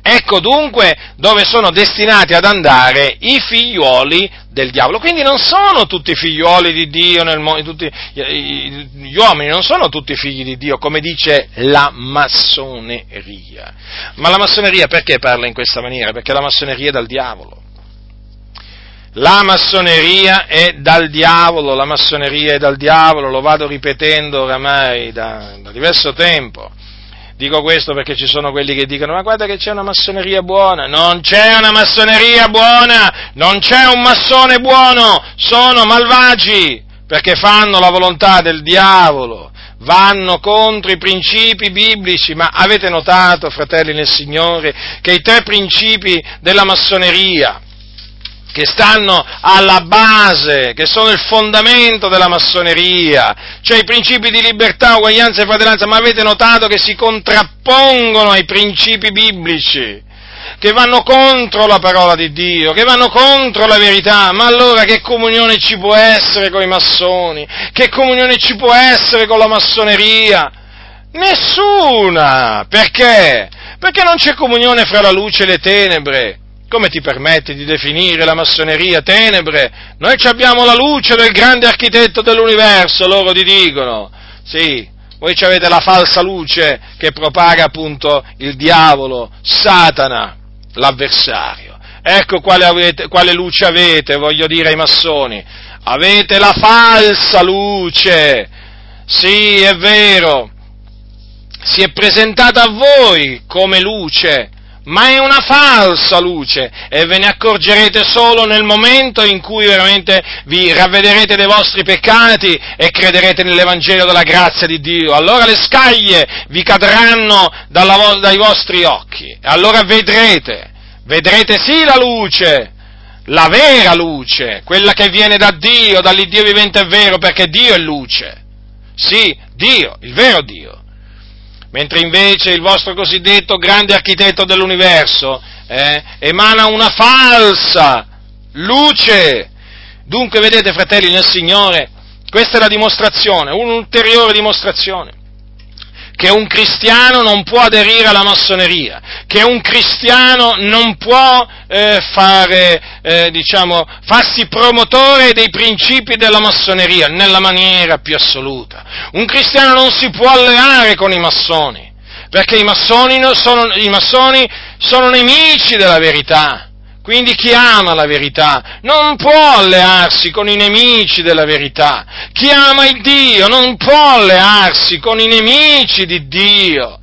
Ecco dunque dove sono destinati ad andare i figliuoli del diavolo. Quindi non sono tutti figliuoli di Dio, tutti gli uomini non sono tutti figli di Dio, come dice la massoneria. Ma la massoneria perché parla in questa maniera? Perché la massoneria è dal diavolo. La massoneria è dal diavolo, la massoneria è dal diavolo, lo vado ripetendo oramai da diverso tempo. Dico questo perché ci sono quelli che dicono: ma guarda che c'è una massoneria buona. Non c'è una massoneria buona, non c'è un massone buono, sono malvagi, perché fanno la volontà del diavolo, vanno contro i principi biblici. Ma avete notato, fratelli nel Signore, che i tre principi della massoneria, che stanno alla base, che sono il fondamento della massoneria, cioè i principi di libertà, uguaglianza e fratellanza, ma avete notato che si contrappongono ai principi biblici, che vanno contro la parola di Dio, che vanno contro la verità? Ma allora che comunione ci può essere con i massoni? Che comunione ci può essere con la massoneria? Nessuna! Perché? Perché non c'è comunione fra la luce e le tenebre. Come ti permetti di definire la massoneria tenebre? Noi abbiamo la luce del grande architetto dell'universo, loro ti dicono. Sì, voi avete la falsa luce che propaga appunto il diavolo, Satana, l'avversario. Ecco quale luce avete, voglio dire ai massoni. Avete la falsa luce. Sì, è vero. Si è presentata a voi come luce, ma è una falsa luce, e ve ne accorgerete solo nel momento in cui veramente vi ravvederete dei vostri peccati e crederete nell'Evangelo della grazia di Dio. Allora le scaglie vi cadranno dai vostri occhi, e allora vedrete sì la luce, la vera luce, quella che viene da Dio, dall'Iddio vivente e vero, perché Dio è luce, sì, Dio, il vero Dio. Mentre invece il vostro cosiddetto grande architetto dell'universo emana una falsa luce. Dunque, vedete, fratelli nel Signore, questa è la dimostrazione, un'ulteriore dimostrazione, che un cristiano non può aderire alla massoneria, che un cristiano non può farsi promotore dei principi della massoneria nella maniera più assoluta. Un cristiano non si può alleare con i massoni, perché i massoni sono nemici della verità. Quindi chi ama la verità non può allearsi con i nemici della verità. Chi ama il Dio non può allearsi con i nemici di Dio.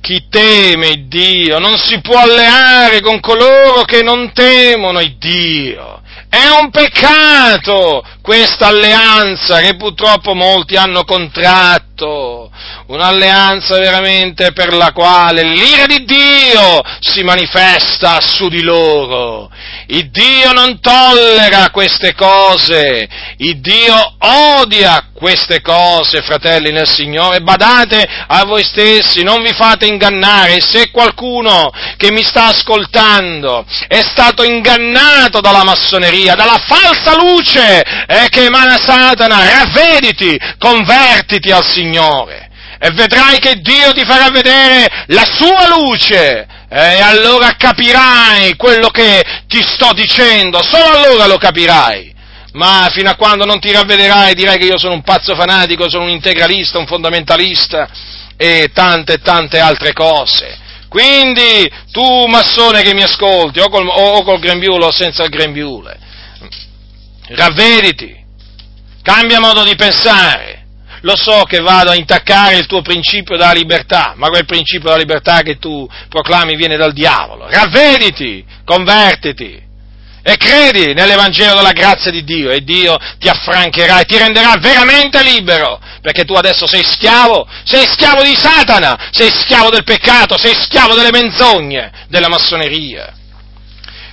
Chi teme il Dio non si può alleare con coloro che non temono il Dio. È un peccato questa alleanza che purtroppo molti hanno contratto, un'alleanza veramente per la quale l'ira di Dio si manifesta su di loro. Il Dio non tollera queste cose, il Dio odia queste cose, fratelli nel Signore. Badate a voi stessi, non vi fate ingannare. Se qualcuno che mi sta ascoltando è stato ingannato dalla massoneria, dalla falsa luce che emana Satana, ravvediti, convertiti al Signore e vedrai che Dio ti farà vedere la sua luce, e allora capirai quello che ti sto dicendo, solo allora lo capirai. Ma fino a quando non ti ravvederai direi che io sono un pazzo fanatico, sono un integralista, un fondamentalista e tante altre cose. Quindi tu massone che mi ascolti, o col grembiule o senza il grembiule, ravvediti, cambia modo di pensare. Lo so che vado a intaccare il tuo principio della libertà, ma quel principio della libertà che tu proclami viene dal diavolo. Ravvediti, convertiti e credi nell'Evangelo della grazia di Dio, e Dio ti affrancherà e ti renderà veramente libero, perché tu adesso sei schiavo di Satana, sei schiavo del peccato, sei schiavo delle menzogne della massoneria.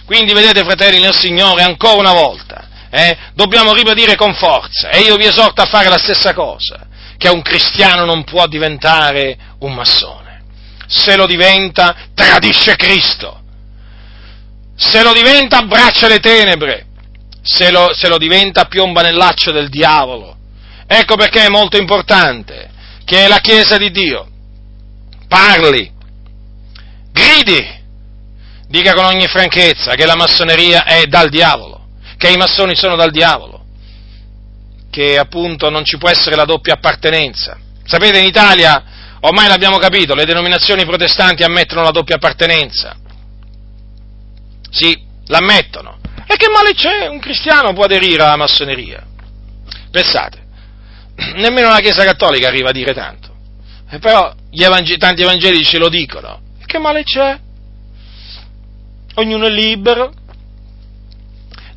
Quindi vedete, fratelli nel Signore, ancora una volta, dobbiamo ribadire con forza, e io vi esorto a fare la stessa cosa, che un cristiano non può diventare un massone. Se lo diventa, tradisce Cristo. Se lo diventa, abbraccia le tenebre. Se lo diventa, piomba nel laccio del diavolo. Ecco perché è molto importante che la Chiesa di Dio parli, gridi, dica con ogni franchezza che la massoneria è dal diavolo, che i massoni sono dal diavolo, che appunto non ci può essere la doppia appartenenza. Sapete, in Italia, ormai l'abbiamo capito, le denominazioni protestanti ammettono la doppia appartenenza. Sì, l'ammettono. E che male c'è? Un cristiano può aderire alla massoneria. Pensate, nemmeno la Chiesa Cattolica arriva a dire tanto. E però tanti evangelici lo dicono. E che male c'è? Ognuno è libero.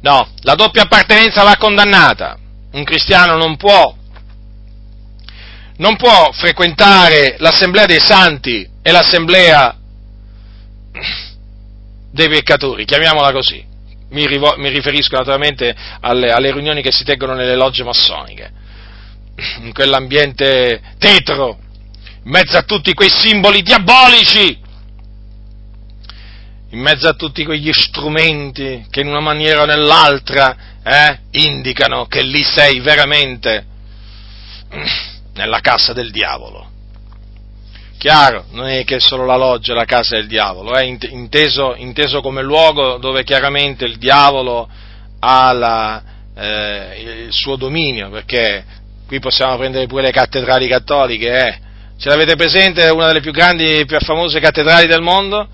No, la doppia appartenenza va condannata. Un cristiano non può frequentare l'assemblea dei santi e l'assemblea dei peccatori, chiamiamola così. Mi riferisco naturalmente alle riunioni che si tengono nelle logge massoniche, in quell'ambiente tetro, in mezzo a tutti quei simboli diabolici, in mezzo a tutti quegli strumenti che in una maniera o nell'altra indicano che lì sei veramente nella casa del diavolo. Chiaro, non è che solo la loggia è la casa del diavolo, è inteso come luogo dove chiaramente il diavolo ha il suo dominio, perché qui possiamo prendere pure le cattedrali cattoliche, Ce l'avete presente? Una delle più grandi e più famose cattedrali del mondo?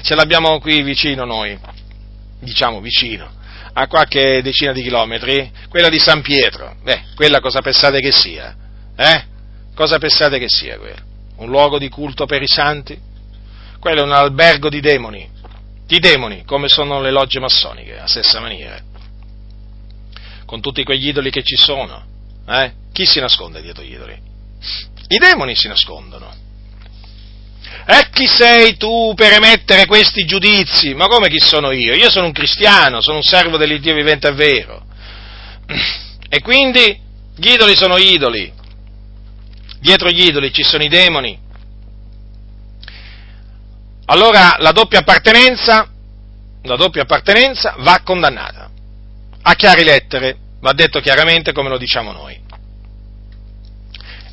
Ce l'abbiamo qui vicino noi, diciamo vicino, a qualche decina di chilometri, quella di San Pietro. Quella cosa pensate che sia? Cosa pensate che sia quella? Un luogo di culto per i santi? Quello è un albergo di demoni, come sono le logge massoniche, a stessa maniera, con tutti quegli idoli che ci sono. Chi si nasconde dietro gli idoli? I demoni si nascondono. E chi sei tu per emettere questi giudizi? Ma come chi sono io? Io sono un cristiano, sono un servo dell'Iddio vivente e vero. E quindi gli idoli sono idoli. Dietro gli idoli ci sono i demoni. Allora la doppia appartenenza va condannata. A chiare lettere, va detto chiaramente come lo diciamo noi.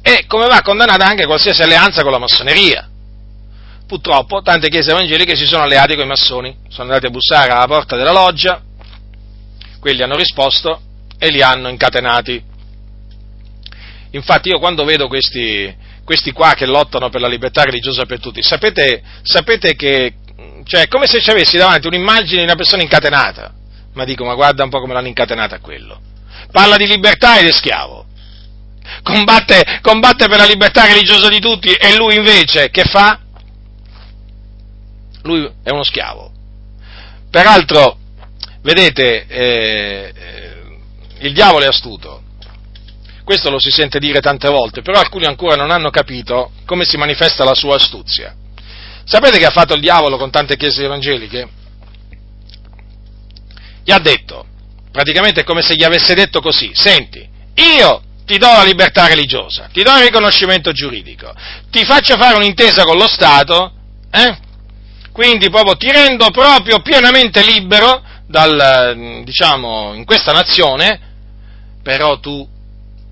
E come va condannata anche qualsiasi alleanza con la massoneria. Purtroppo tante chiese evangeliche si sono alleate con i massoni, sono andati a bussare alla porta della loggia, quelli hanno risposto e li hanno incatenati. Infatti io quando vedo questi qua che lottano per la libertà religiosa per tutti, sapete che, cioè, è come se ci avessi davanti un'immagine di una persona incatenata, ma dico, ma guarda un po' come l'hanno incatenata quello, parla di libertà ed è schiavo, combatte per la libertà religiosa di tutti, e lui invece che fa? Lui è uno schiavo. Peraltro, vedete, Il diavolo è astuto. Questo lo si sente dire tante volte, però alcuni ancora non hanno capito come si manifesta la sua astuzia. Sapete che ha fatto il diavolo con tante chiese evangeliche? Gli ha detto, praticamente è come se gli avesse detto così: senti, io ti do la libertà religiosa, ti do il riconoscimento giuridico, ti faccio fare un'intesa con lo Stato, quindi proprio ti rendo proprio pienamente libero in questa nazione, però tu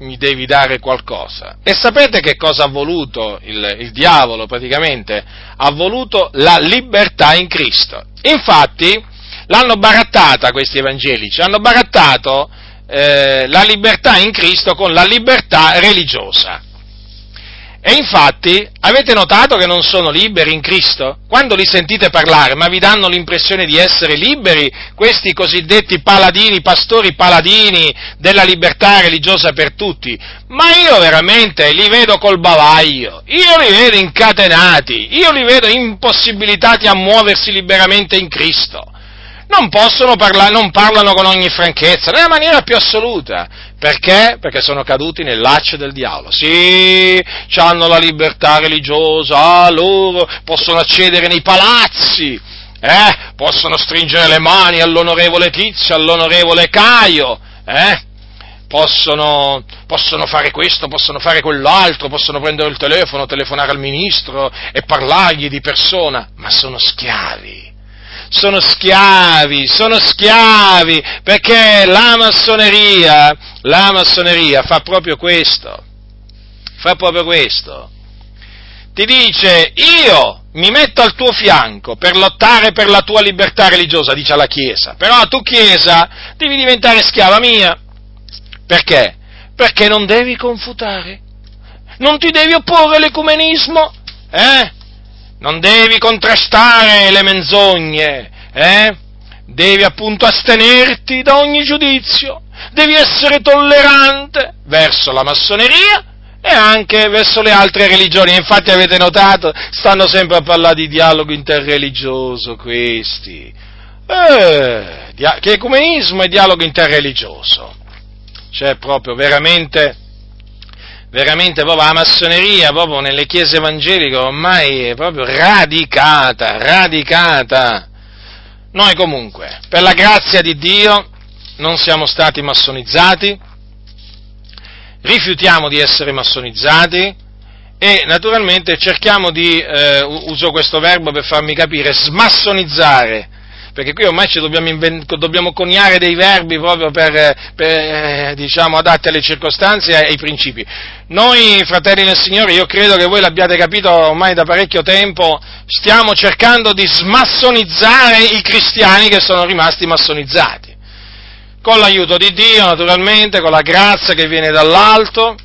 mi devi dare qualcosa. E sapete che cosa ha voluto il diavolo? Praticamente ha voluto la libertà in Cristo. Infatti l'hanno barattata questi evangelici, hanno barattato la libertà in Cristo con la libertà religiosa. E infatti avete notato che non sono liberi in Cristo? Quando li sentite parlare, ma vi danno l'impressione di essere liberi questi cosiddetti paladini, pastori paladini della libertà religiosa per tutti? Ma io veramente li vedo col bavaglio, io li vedo incatenati, io li vedo impossibilitati a muoversi liberamente in Cristo. Non possono parlare, non parlano con ogni franchezza, nella maniera più assoluta. Perché? Perché sono caduti nel laccio del diavolo. Sì, hanno la libertà religiosa, loro possono accedere nei palazzi, possono stringere le mani all'onorevole Tizio, all'onorevole Caio, Possono fare questo, possono fare quell'altro, possono prendere il telefono, telefonare al ministro e parlargli di persona, ma sono schiavi. Sono schiavi, perché la massoneria fa proprio questo, ti dice: io mi metto al tuo fianco per lottare per la tua libertà religiosa, dice alla Chiesa, però tu Chiesa devi diventare schiava mia, perché? Perché non devi confutare, non ti devi opporre all'ecumenismo, non devi contrastare le menzogne, devi appunto astenerti da ogni giudizio, devi essere tollerante verso la massoneria e anche verso le altre religioni. Infatti avete notato, stanno sempre a parlare di dialogo interreligioso questi, che ecumenismo e dialogo interreligioso, cioè proprio veramente proprio la massoneria proprio nelle chiese evangeliche ormai è proprio radicata. Noi comunque, per la grazia di Dio, non siamo stati massonizzati, rifiutiamo di essere massonizzati e naturalmente cerchiamo di, uso questo verbo per farmi capire, smassonizzare, perché qui ormai ci dobbiamo coniare dei verbi proprio per adatti alle circostanze e ai principi. Noi, fratelli del Signore, io credo che voi l'abbiate capito ormai da parecchio tempo, stiamo cercando di smassonizzare i cristiani che sono rimasti massonizzati, con l'aiuto di Dio naturalmente, con la grazia che viene dall'alto,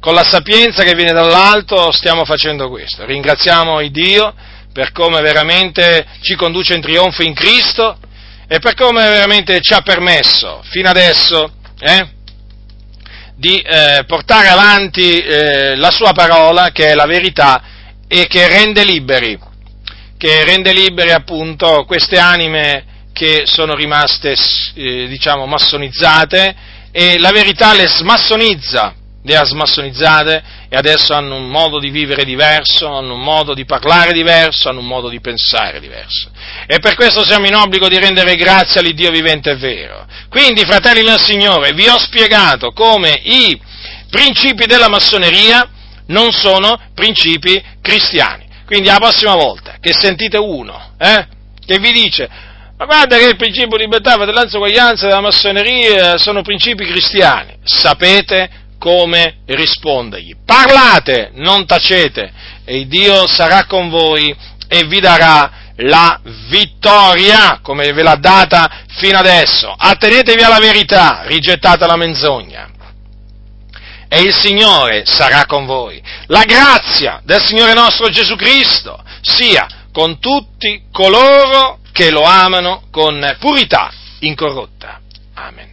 con la sapienza che viene dall'alto stiamo facendo questo. Ringraziamo il Dio per come veramente ci conduce in trionfo in Cristo e per come veramente ci ha permesso fino adesso di portare avanti la sua parola, che è la verità e che rende liberi appunto queste anime che sono rimaste massonizzate, e la verità le ha smassonizzate, e adesso hanno un modo di vivere diverso, hanno un modo di parlare diverso, hanno un modo di pensare diverso. E per questo siamo in obbligo di rendere grazie all'Iddio vivente e vero. Quindi, fratelli del Signore, vi ho spiegato come i principi della massoneria non sono principi cristiani. Quindi la prossima volta che sentite uno che vi dice: ma guarda che il principio di libertà, fratellanza e uguaglianza della massoneria sono principi cristiani, sapete come rispondergli. Parlate, non tacete, e Dio sarà con voi e vi darà la vittoria, come ve l'ha data fino adesso. Attenetevi alla verità, rigettate la menzogna, e il Signore sarà con voi. La grazia del Signore nostro Gesù Cristo sia con tutti coloro che lo amano con purità incorrotta. Amen.